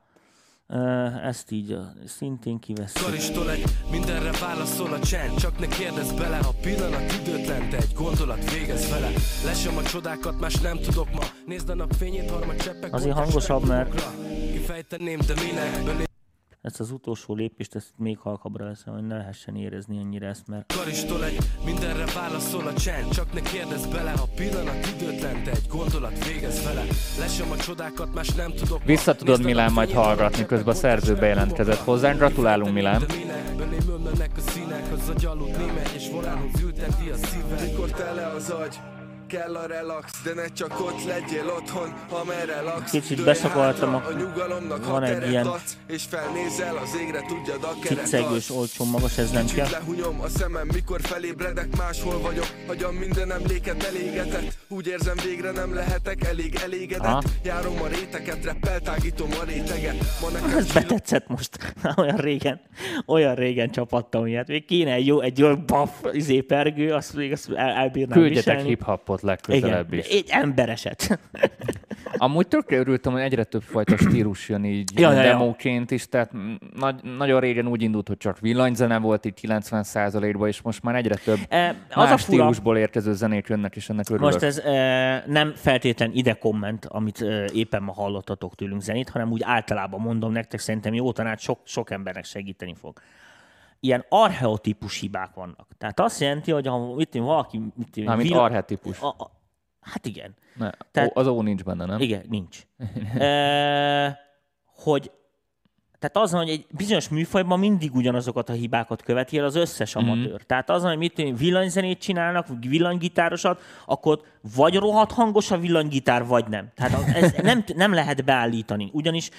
Ezt így szintén kiveszünk. Karistol egy, mindenre válaszol a csend. Csak ne kérdezz bele, a pillanat időtlen, de egy gondolat végez vele. Lesem a csodákat, más nem tudok ma. Nézd a nap fényét, harmad cseppek. Azért hangosabb, mert... Kifejteném, de minek? Ezt az utolsó lépést, ezt még halkabbra leszem, hogy ne lehessen érezni annyira ezt, mert... Karistol egy, mindenre válaszol a csend. Csak ne kérdezz bele, a pillanat időtlen, de egy gondolat végez vele. Lesem a csodákat, más nem tudok... Vissza tudod Milán majd hallgatni, közben a szerző bejelentkezett hozzánk. Gratulálunk, Milán! Kell a relax, de ne csak ott legyél otthon, amerre laksz. Kicsit beszakoltam, van egy ilyen ciccegős, olcsó, magas, ez nem kell. Lehunyom a szemem, mikor felébredek, máshol vagyok. Hagyom minden emléket elégetett. Úgy érzem, végre nem lehetek elég elégedett. Járom a réteket, reppel, tágítom a réteget. Ez betetszett most. Olyan régen csapattam ilyet. Még kéne egy jó baff, izépergő, azt még elbírnám viselni. Küldjetek hip-hopot legközelebb is. Egy embereset. Amúgy tökre örültem, hogy egyre több fajta stílus jön így demóként is, tehát nagyon régen úgy indult, hogy csak villanyzene volt itt 90%-ban, és most már egyre több más stílusból érkező zenék jönnek, és ennek örülök. Most ez nem feltétlen ide komment, amit éppen ma hallottatok tőlünk zenét, hanem úgy általában mondom nektek, szerintem jó tanács, sok embernek segíteni fog. Ilyen archetípus hibák vannak. Tehát azt jelenti, hogy ha itt valaki... Mint archetípus. Hát igen. Ne, tehát, az ó nincs benne, nem? Igen, nincs. Hogy Tehát azon, hogy egy bizonyos műfajban mindig ugyanazokat a hibákat követi el az összes amatőr. Mm-hmm. Tehát azon, hogy mit villanyzenét csinálnak, villanygitárosat, akkor vagy rohadt hangos a villanygitár, vagy nem. Tehát ez nem lehet beállítani. Ugyanis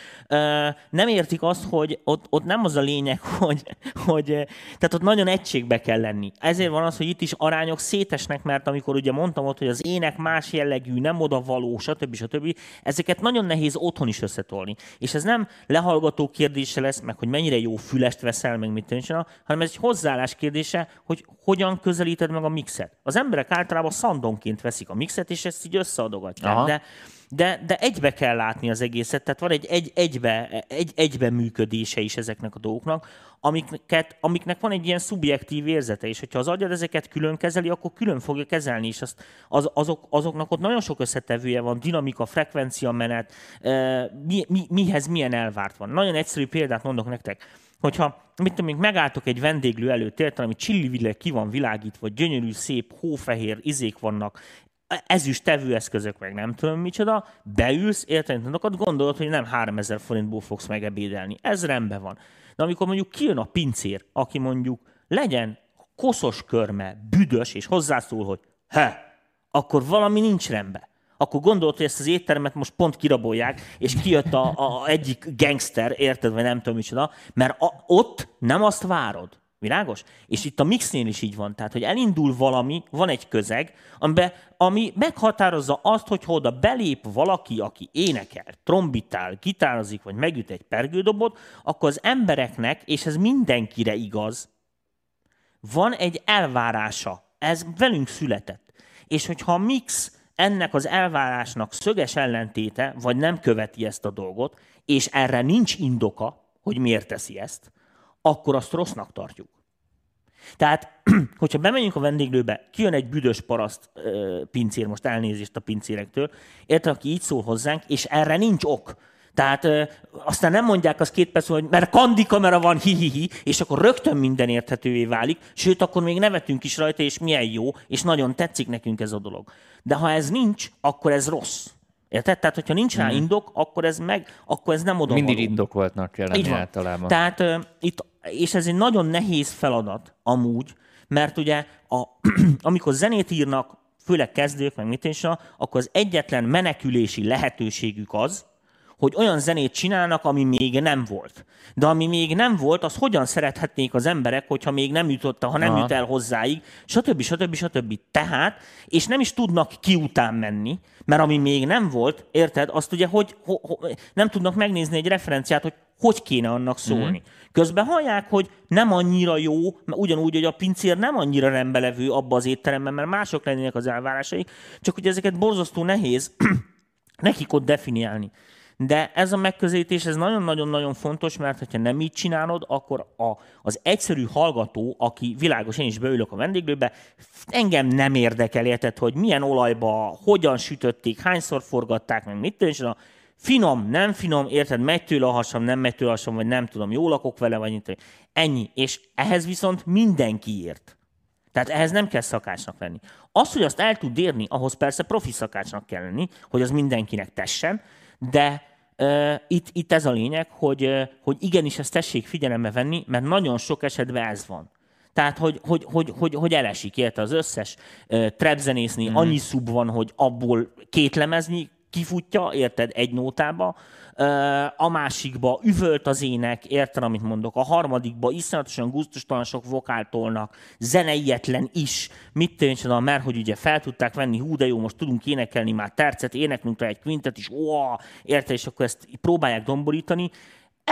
nem értik azt, hogy ott nem az a lényeg, hogy tehát ott nagyon egységbe kell lenni. Ezért van az, hogy itt is arányok szétesnek, mert amikor ugye mondtam ott, hogy az ének más jellegű, nem odavaló, stb. Ezeket nagyon nehéz otthon is összetolni. És ez nem lehallgató kérdése lesz, meg hogy mennyire jó fülest veszel, meg mit tűncsen, hanem ez egy hozzáállás kérdése, hogy hogyan közelíted meg a mixet. Az emberek általában szandonként veszik a mixet, és ezt így összeadogatják. De egybe kell látni az egészet, tehát van egy egybe működése is ezeknek a dolgoknak, amiknek van egy ilyen szubjektív érzete, és hogyha az agyad ezeket külön kezeli, akkor külön fogja kezelni, és azoknak ott nagyon sok összetevője van, dinamika, frekvencia menet, mihez milyen elvárt van. Nagyon egyszerű példát mondok nektek, hogyha megálltok egy vendéglő előtt, értem, ami csillivileg ki van világítva, vagy gyönyörű, szép, hófehér izék vannak, ezüst tevőeszközök, meg nem tudom micsoda, beülsz, értelmetlenül gondolod, hogy nem 3000 forintból fogsz megebédelni. Ez rendben van. De amikor mondjuk kijön a pincér, aki mondjuk legyen koszos körme, büdös, és hozzászól, hogy akkor valami nincs rendben. Akkor gondolod, hogy ezt az éttermet most pont kirabolják, és kijött a egyik gangster, érted, vagy nem tudom micsoda, mert ott nem azt várod. Világos? És itt a mixnél is így van. Tehát, hogy elindul valami, van egy közeg, ami meghatározza azt, hogy oda belép valaki, aki énekel, trombitál, gitározik, vagy megüt egy pergődobot, akkor az embereknek, és ez mindenkire igaz, van egy elvárása. Ez velünk született. És hogyha a mix ennek az elvárásnak szöges ellentéte, vagy nem követi ezt a dolgot, és erre nincs indoka, hogy miért teszi ezt, akkor azt rossznak tartjuk. Tehát, hogyha bemegyünk a vendéglőbe, kijön egy büdös paraszt pincér, most elnézést a pincérektől, érted, aki így szól hozzánk, és erre nincs ok. Tehát aztán nem mondják az 2 perc, hogy mert kandikamera van, hi-hi-hi, és akkor rögtön minden érthetővé válik, sőt, akkor még nevetünk is rajta, és milyen jó, és nagyon tetszik nekünk ez a dolog. De ha ez nincs, akkor ez rossz. Érted? Tehát, hogyha nincs rá indok, akkor ez nem odavaló. Mindig indokoltnak kell lenni általában. Tehát itt, és ez egy nagyon nehéz feladat amúgy, mert ugye amikor zenét írnak, főleg kezdők, meg mit is, akkor az egyetlen menekülési lehetőségük az, hogy olyan zenét csinálnak, ami még nem volt. De ami még nem volt, az hogyan szerethetnék az emberek, hogyha még nem jutott, ha nem jut el hozzáig, stb. Tehát, és nem is tudnak ki után menni, mert ami még nem volt, érted, azt ugye, hogy nem tudnak megnézni egy referenciát, hogy kéne annak szólni. Közben hallják, hogy nem annyira jó, mert ugyanúgy, hogy a pincér nem annyira rendelevő abba az étteremben, mert mások lennének az elvárásai, csak ugye ezeket borzasztó nehéz nekik ott definiálni. De ez a megközelítés, ez nagyon-nagyon-nagyon fontos, mert ha nem így csinálod, akkor az egyszerű hallgató, aki világos, én is beülök a vendéglőbe, engem nem érdekel, érted, hogy milyen olajba, hogyan sütötték, hányszor forgatták, meg mit tűncsen, finom, nem finom, érted, megy tőle a hasam, nem megy tőle a hasam, vagy nem tudom, jól lakok vele, vagy mit. Ennyi. És ehhez viszont mindenki ért. Tehát ehhez nem kell szakácsnak lenni. Az, hogy azt el tud érni, ahhoz persze profi szakácsnak kell lenni, hogy az mindenkinek tessen, de itt ez a lényeg, hogy igenis ezt tessék figyelembe venni, mert nagyon sok esetben ez van. Tehát, hogy elesik, érte az összes trapzenészni, annyi szub van, hogy abból 2 lemezni kifutja, érted, egy nótába, a másikba üvölt az ének, érted, amit mondok, a harmadikba iszonyatosan gusztustalan sok vokáltolnak, zeneietlen is, mit tűncsen, mert hogy ugye fel tudták venni, hú de jó, most tudunk énekelni már tercet, éneklünk rá egy quintet is, érted, és akkor ezt próbálják domborítani.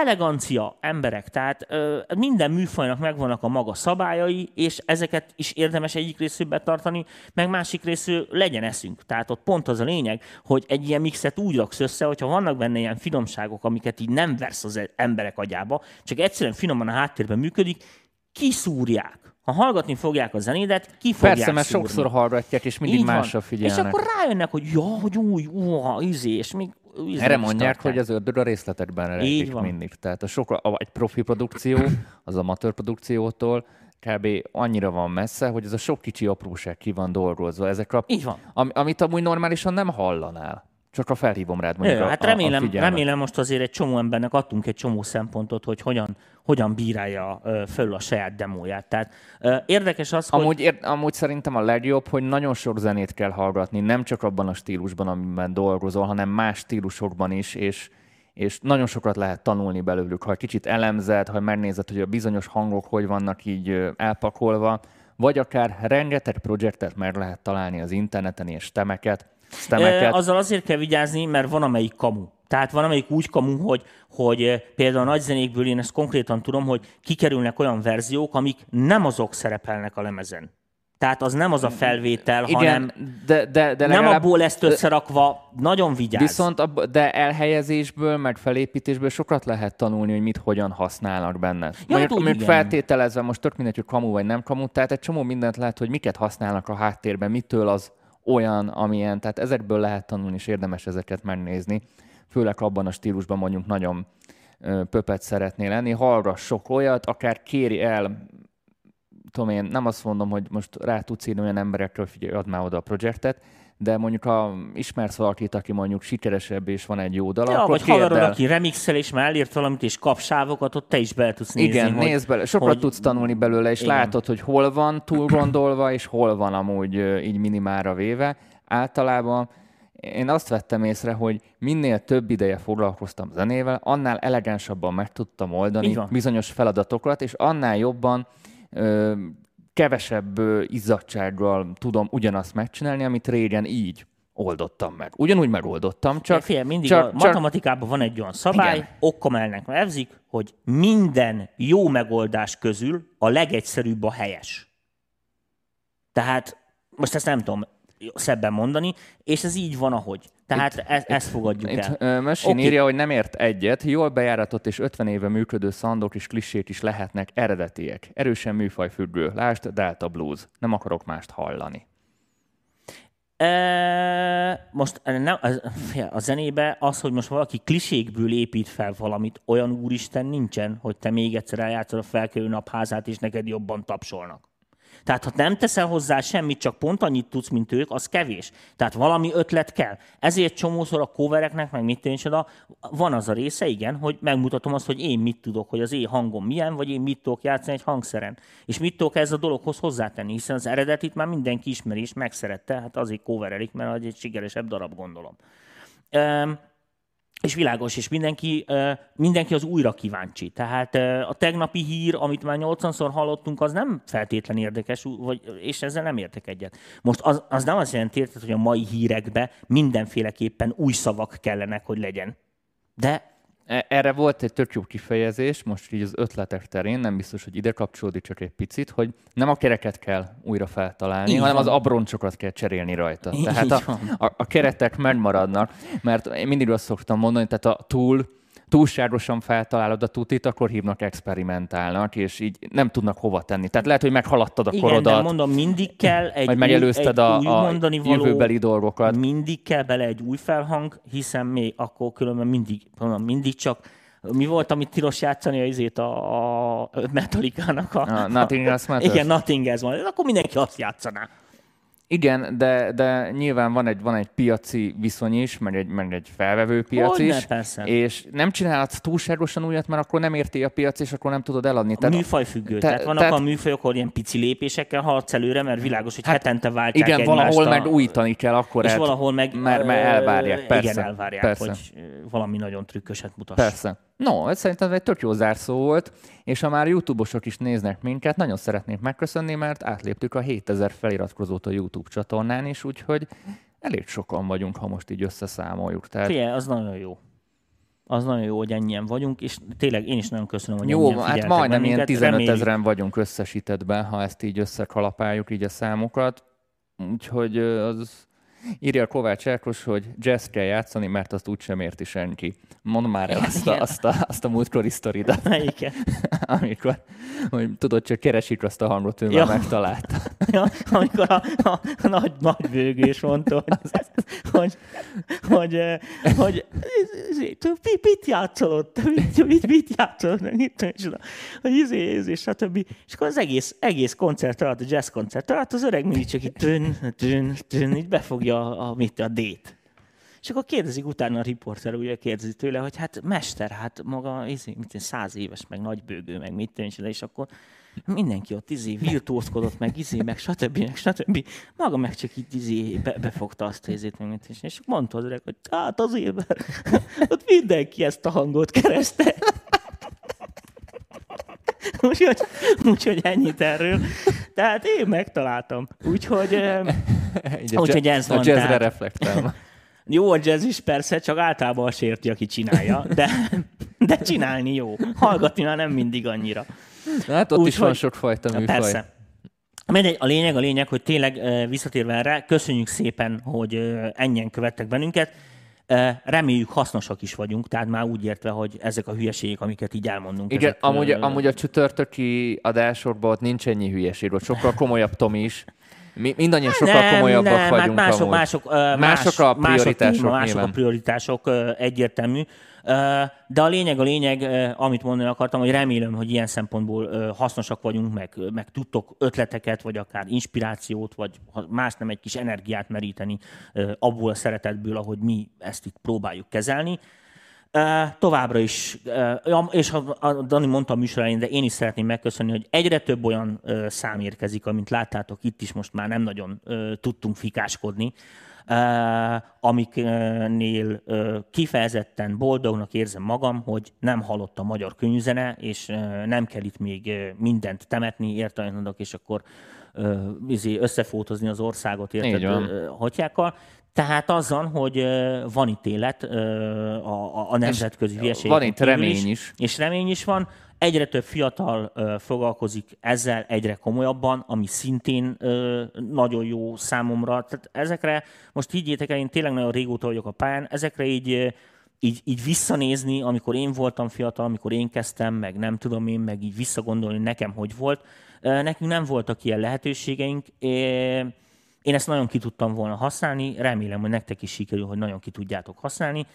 Elegancia, emberek, tehát minden műfajnak megvannak a maga szabályai, és ezeket is érdemes egyik részről betartani, meg másik részről legyen eszünk. Tehát ott pont az a lényeg, hogy egy ilyen mixet úgy raksz össze, hogyha vannak benne ilyen finomságok, amiket így nem versz az emberek agyába, csak egyszerűen finoman a háttérben működik, kiszúrják. Ha hallgatni fogják a zenédet, ki fogják szúrni. Persze, mert sokszor hallgatják, és mindig másra figyelnek. És akkor rájönnek, hogy hogy és még... Erre mondják, hogy az ördög a részletekben rejlik mindig. Tehát egy profi produkció, az amatőr produkciótól kb. Annyira van messze, hogy ez a sok kicsi apróság ki van dolgozva. Ezek amit amúgy normálisan nem hallanál. Csak a felhívom rád mondjuk hát remélem most azért egy csomó embernek adtunk egy csomó szempontot, hogy hogyan bírálja föl a saját demóját. Tehát érdekes az, amúgy, hogy... Amúgy szerintem a legjobb, hogy nagyon sok zenét kell hallgatni, nem csak abban a stílusban, amiben dolgozol, hanem más stílusokban is, és nagyon sokat lehet tanulni belőlük. Ha egy kicsit elemzed, ha megnézed, hogy a bizonyos hangok hogy vannak így elpakolva, vagy akár rengeteg projektet meg lehet találni az interneten, és stemeket. Azzal azért kell vigyázni, mert van amelyik kamu. Tehát van amelyik úgy kamu, hogy például a nagy zenékből én ezt konkrétan tudom, hogy kikerülnek olyan verziók, amik nem azok szerepelnek a lemezen. Tehát az nem az a felvétel, igen, hanem de nem abból ezt összerakva, nagyon vigyázz. Viszont elhelyezésből, meg felépítésből sokat lehet tanulni, hogy mit hogyan használnak benne. Mondjuk feltételezve most tök mindegy, hogy kamu vagy nem kamu, tehát egy csomó mindent lehet, hogy miket használnak a háttérben, mitől az olyan, amilyen, tehát ezekből lehet tanulni, és érdemes ezeket megnézni. Főleg abban a stílusban mondjuk nagyon pöpet szeretné lenni. Hallgass sok olyat, akár kéri el, tudom én, nem azt mondom, hogy most rá tudsz írni olyan emberekről, figyelj, add már oda a projektet, de mondjuk ha ismersz valakit, aki mondjuk sikeresebb, és van egy jó dala, ja, akkor kérd el. Vagy haverod, aki remixel, és már elírt valamit, és kap sávokat, ott te is bele tudsz nézni. Igen, nézd bele. Sokat tudsz tanulni belőle, és igen, látod, hogy hol van túl gondolva, és hol van amúgy így minimálra véve. Általában én azt vettem észre, hogy minél több ideje foglalkoztam zenével, annál elegánsabban meg tudtam oldani bizonyos feladatokat, és annál jobban kevesebb izzadsággal tudom ugyanazt megcsinálni, amit régen így oldottam meg. Ugyanúgy megoldottam, csak... Fél, mindig csak, a matematikában van egy olyan szabály, okkamelnek nevzik, hogy minden jó megoldás közül a legegyszerűbb a helyes. Tehát most ezt nem tudom szebben mondani, és ez így van, ahogy. Tehát ezt fogadjuk el. Mössin írja, hogy nem ért egyet. Jól bejáratott és 50 éve működő szandok és klissék is lehetnek eredetiek. Erősen műfajfüggő. Lásd, Delta Blues. Nem akarok mást hallani. Most nem, a zenébe az, hogy most valaki klisékből épít fel valamit, olyan úristen nincsen, hogy te még egyszer eljátszod a felkelő napházát, és neked jobban tapsolnak. Tehát ha nem teszel hozzá semmit, csak pont annyit tudsz, mint ők, az kevés. Tehát valami ötlet kell. Ezért csomószor a covereknek, meg mit tényleg, van az a része, igen, hogy megmutatom azt, hogy én mit tudok, hogy az én hangom milyen, vagy én mit tudok játszani egy hangszeren. És mit tudok ez a dologhoz hozzátenni, hiszen az eredetit már mindenki ismeri és megszerette, hát azért coverelik, mert egy sikeresebb darab, gondolom. És világos, és mindenki az újra kíváncsi. Tehát a tegnapi hír, amit már 80-szor hallottunk, az nem feltétlen érdekes, és ezzel nem értek egyet. Most az nem azt jelenti, hogy a mai hírekbe mindenféleképpen új szavak kellenek, hogy legyen. De... Erre volt egy tök jó kifejezés, most így az ötletek terén, nem biztos, hogy ide kapcsolódik, csak egy picit, hogy nem a kereket kell újra feltalálni, hanem az abroncsokat kell cserélni rajta. Tehát a keretek megmaradnak, mert én mindig azt szoktam mondani, tehát ha túlságosan feltalálod a tutit, akkor hívnak experimentálnak, és így nem tudnak hova tenni. Tehát lehet, hogy meghaladtad a korodat. Igen, de mondom, mindig kell vagy megelőzted egy új jövőbeli dolgokat. Mindig kell bele egy új felhang, hiszen még akkor különben mindig csak... Mi volt, amit tilos játszani a Metallica-nak? Nothing Else Matters. Igen, Nothing Else Matters. Akkor mindenki azt játszaná. Igen, de nyilván van egy piaci viszony is, meg egy felvevő piac is. Persze. És nem csinálhatsz túlságosan újat, mert akkor nem érti a piac, és akkor nem tudod eladni. Műfajfüggő. Tehát vannak a műfajokon ilyen pici lépésekkel haladsz előre, mert világos, hogy hetente váltják egymást. Igen, valahol meg újítani kell akkor. És valahol meg elvárják. Persze, igen, elvárják, persze, hogy valami nagyon trükköset mutass. Persze. No, ez szerintem egy tök jó zárszó volt, és ha már YouTube-osok is néznek minket, nagyon szeretnék megköszönni, mert átléptük a 7000 feliratkozót a YouTube csatornán is, úgyhogy elég sokan vagyunk, ha most így összeszámoljuk. Tehát... Figyelj, az nagyon jó. Az nagyon jó, hogy ennyien vagyunk, és tényleg én is nagyon köszönöm, hogy ennyien figyeltek. Jó, hát majdnem ilyen 15 000-en vagyunk összesítettben, ha ezt így összekalapáljuk így a számokat. Úgyhogy az... Írja Kovács Árkos, hogy jazz kell játszani, mert azt úgysem érti senki. Mondd már el azt a múltkori sztoridat. Melyiket? Amikor, hogy tudod, csak keresik azt a hangot, ő már megtalálta. Ja, amikor a nagy bőgés mondta, hogy mit játszolod, és a többi. És akkor az egész koncert alatt, a jazz koncert alatt az öreg mindig csak így így befogja a D-t. És akkor kérdezik utána a riporter, ugye kérdezi tőle, hogy hát mester, hát maga 100 éves, meg nagybőgő, meg mit tűncs, és akkor mindenki ott virtuózkodott, meg meg stb. Maga meg csak így befogta azt meg, és mondta az öreg, hogy hát azért, mert ott mindenki ezt a hangot kereste. Úgyhogy ennyit erről. Tehát én megtaláltam. Úgyhogy ez van. A jazzre reflektálom. Jó, a jazz is persze, csak általában azt érti, aki csinálja. De csinálni jó. Hallgatni már nem mindig annyira. Na, hát ott is van sokfajta műfaj. Persze. A lényeg, hogy tényleg visszatérve erre, köszönjük szépen, hogy ennyien követtek bennünket. Reméljük hasznosak is vagyunk, tehát már úgy értve, hogy ezek a hülyeségek, amiket így elmondunk. Igen, ezek, amúgy a csütörtöki adásokban ott nincs ennyi hülyeség, ott sokkal komolyabb Tomi is. Mindannyian sokkal komolyabbak vagyunk. Hát mások a prioritások egyértelmű. De a lényeg, amit mondani akartam, hogy remélem, hogy ilyen szempontból hasznosak vagyunk, meg tudtok ötleteket, vagy akár inspirációt, vagy más nem egy kis energiát meríteni abból a szeretetből, ahogy mi ezt itt próbáljuk kezelni. Továbbra is, és Dani mondta a műsor elején, de én is szeretném megköszönni, hogy egyre több olyan szám érkezik, amint láttátok, itt is most már nem nagyon tudtunk fikáskodni, amiknél kifejezetten boldognak érzem magam, hogy nem halott a magyar könyvzene, és nem kell itt még mindent temetni, értelmeznek, és akkor összefótozni az országot hotyákkal. Tehát azzal, hogy van itt élet a nemzetközi hülyeség. Van itt remény is. És remény is van. Egyre több fiatal foglalkozik ezzel egyre komolyabban, ami szintén nagyon jó számomra. Tehát ezekre, most higgyétek el, én tényleg nagyon régóta vagyok a pályán, ezekre így visszanézni, amikor én voltam fiatal, amikor én kezdtem, meg nem tudom én, meg így visszagondolni nekem, hogy volt. Nekünk nem voltak ilyen lehetőségeink. Én ezt nagyon ki tudtam volna használni, remélem, hogy nektek is sikerül, hogy nagyon ki tudjátok használni,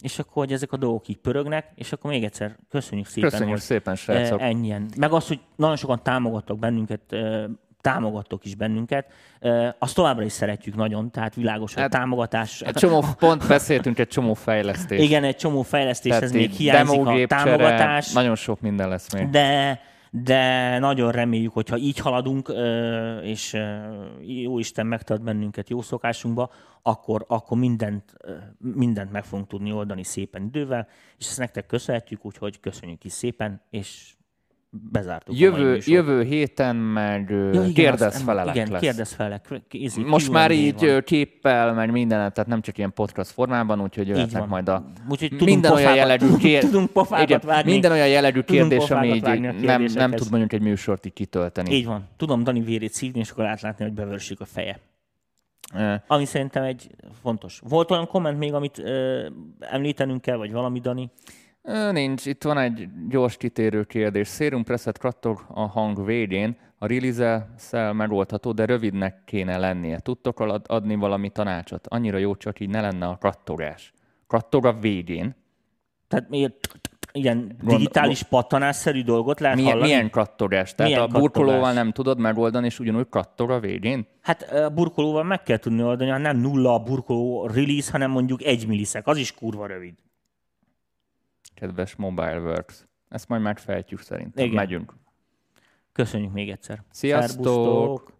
és akkor, hogy ezek a dolgok így pörögnek, és akkor még egyszer köszönjük szépen, srácok. Ennyien. Meg az, hogy nagyon sokan támogattok is bennünket, azt továbbra is szeretjük nagyon, tehát világos, hogy támogatás. Beszéltünk egy csomó fejlesztés. Igen, egy csomó fejlesztés, tehát ez még hiányzik, a támogatás. Nagyon sok minden lesz még. De nagyon reméljük, hogyha így haladunk, és jó Isten megtart bennünket jó szokásunkba, akkor mindent meg fogunk tudni oldani szépen idővel, és ezt nektek köszönhetjük, úgyhogy köszönjük is szépen, és bezártuk. Jövő héten meg kérdezfelelek lesz. Igen, kérdezfelelek. Most már így képpel, meg mindenet, tehát nem csak ilyen podcast formában, úgyhogy jöhetnek majd a... Minden olyan jellegű kérdés, ami így nem tud mondjuk egy műsort így kitölteni. Így van. Tudom Dani vérét szívni, és akkor átlátni, hogy bevörsik a feje. Ami szerintem egy fontos. Volt olyan komment még, amit említenünk kell, vagy valami, Dani? Nincs. Itt van egy gyors kitérő kérdés. Serum preset kattog a hang végén. A release-szel megoldható, de rövidnek kéne lennie. Tudtok adni valami tanácsot? Annyira jó, csak így ne lenne a kattogás. Kattog a végén. Tehát miért ilyen digitális pattanásszerű dolgot lehet hallani? Milyen kattogás? Tehát a burkolóval nem tudod megoldani, és ugyanúgy kattog a végén? Hát a burkolóval meg kell tudni oldani, hanem nem nulla a burkoló release, hanem mondjuk 1 milliszek. Az is kurva rövid. Kedves Mobile Works. Ezt majd megfejtjük szerintem. Igen. Megyünk. Köszönjük még egyszer. Sziasztok!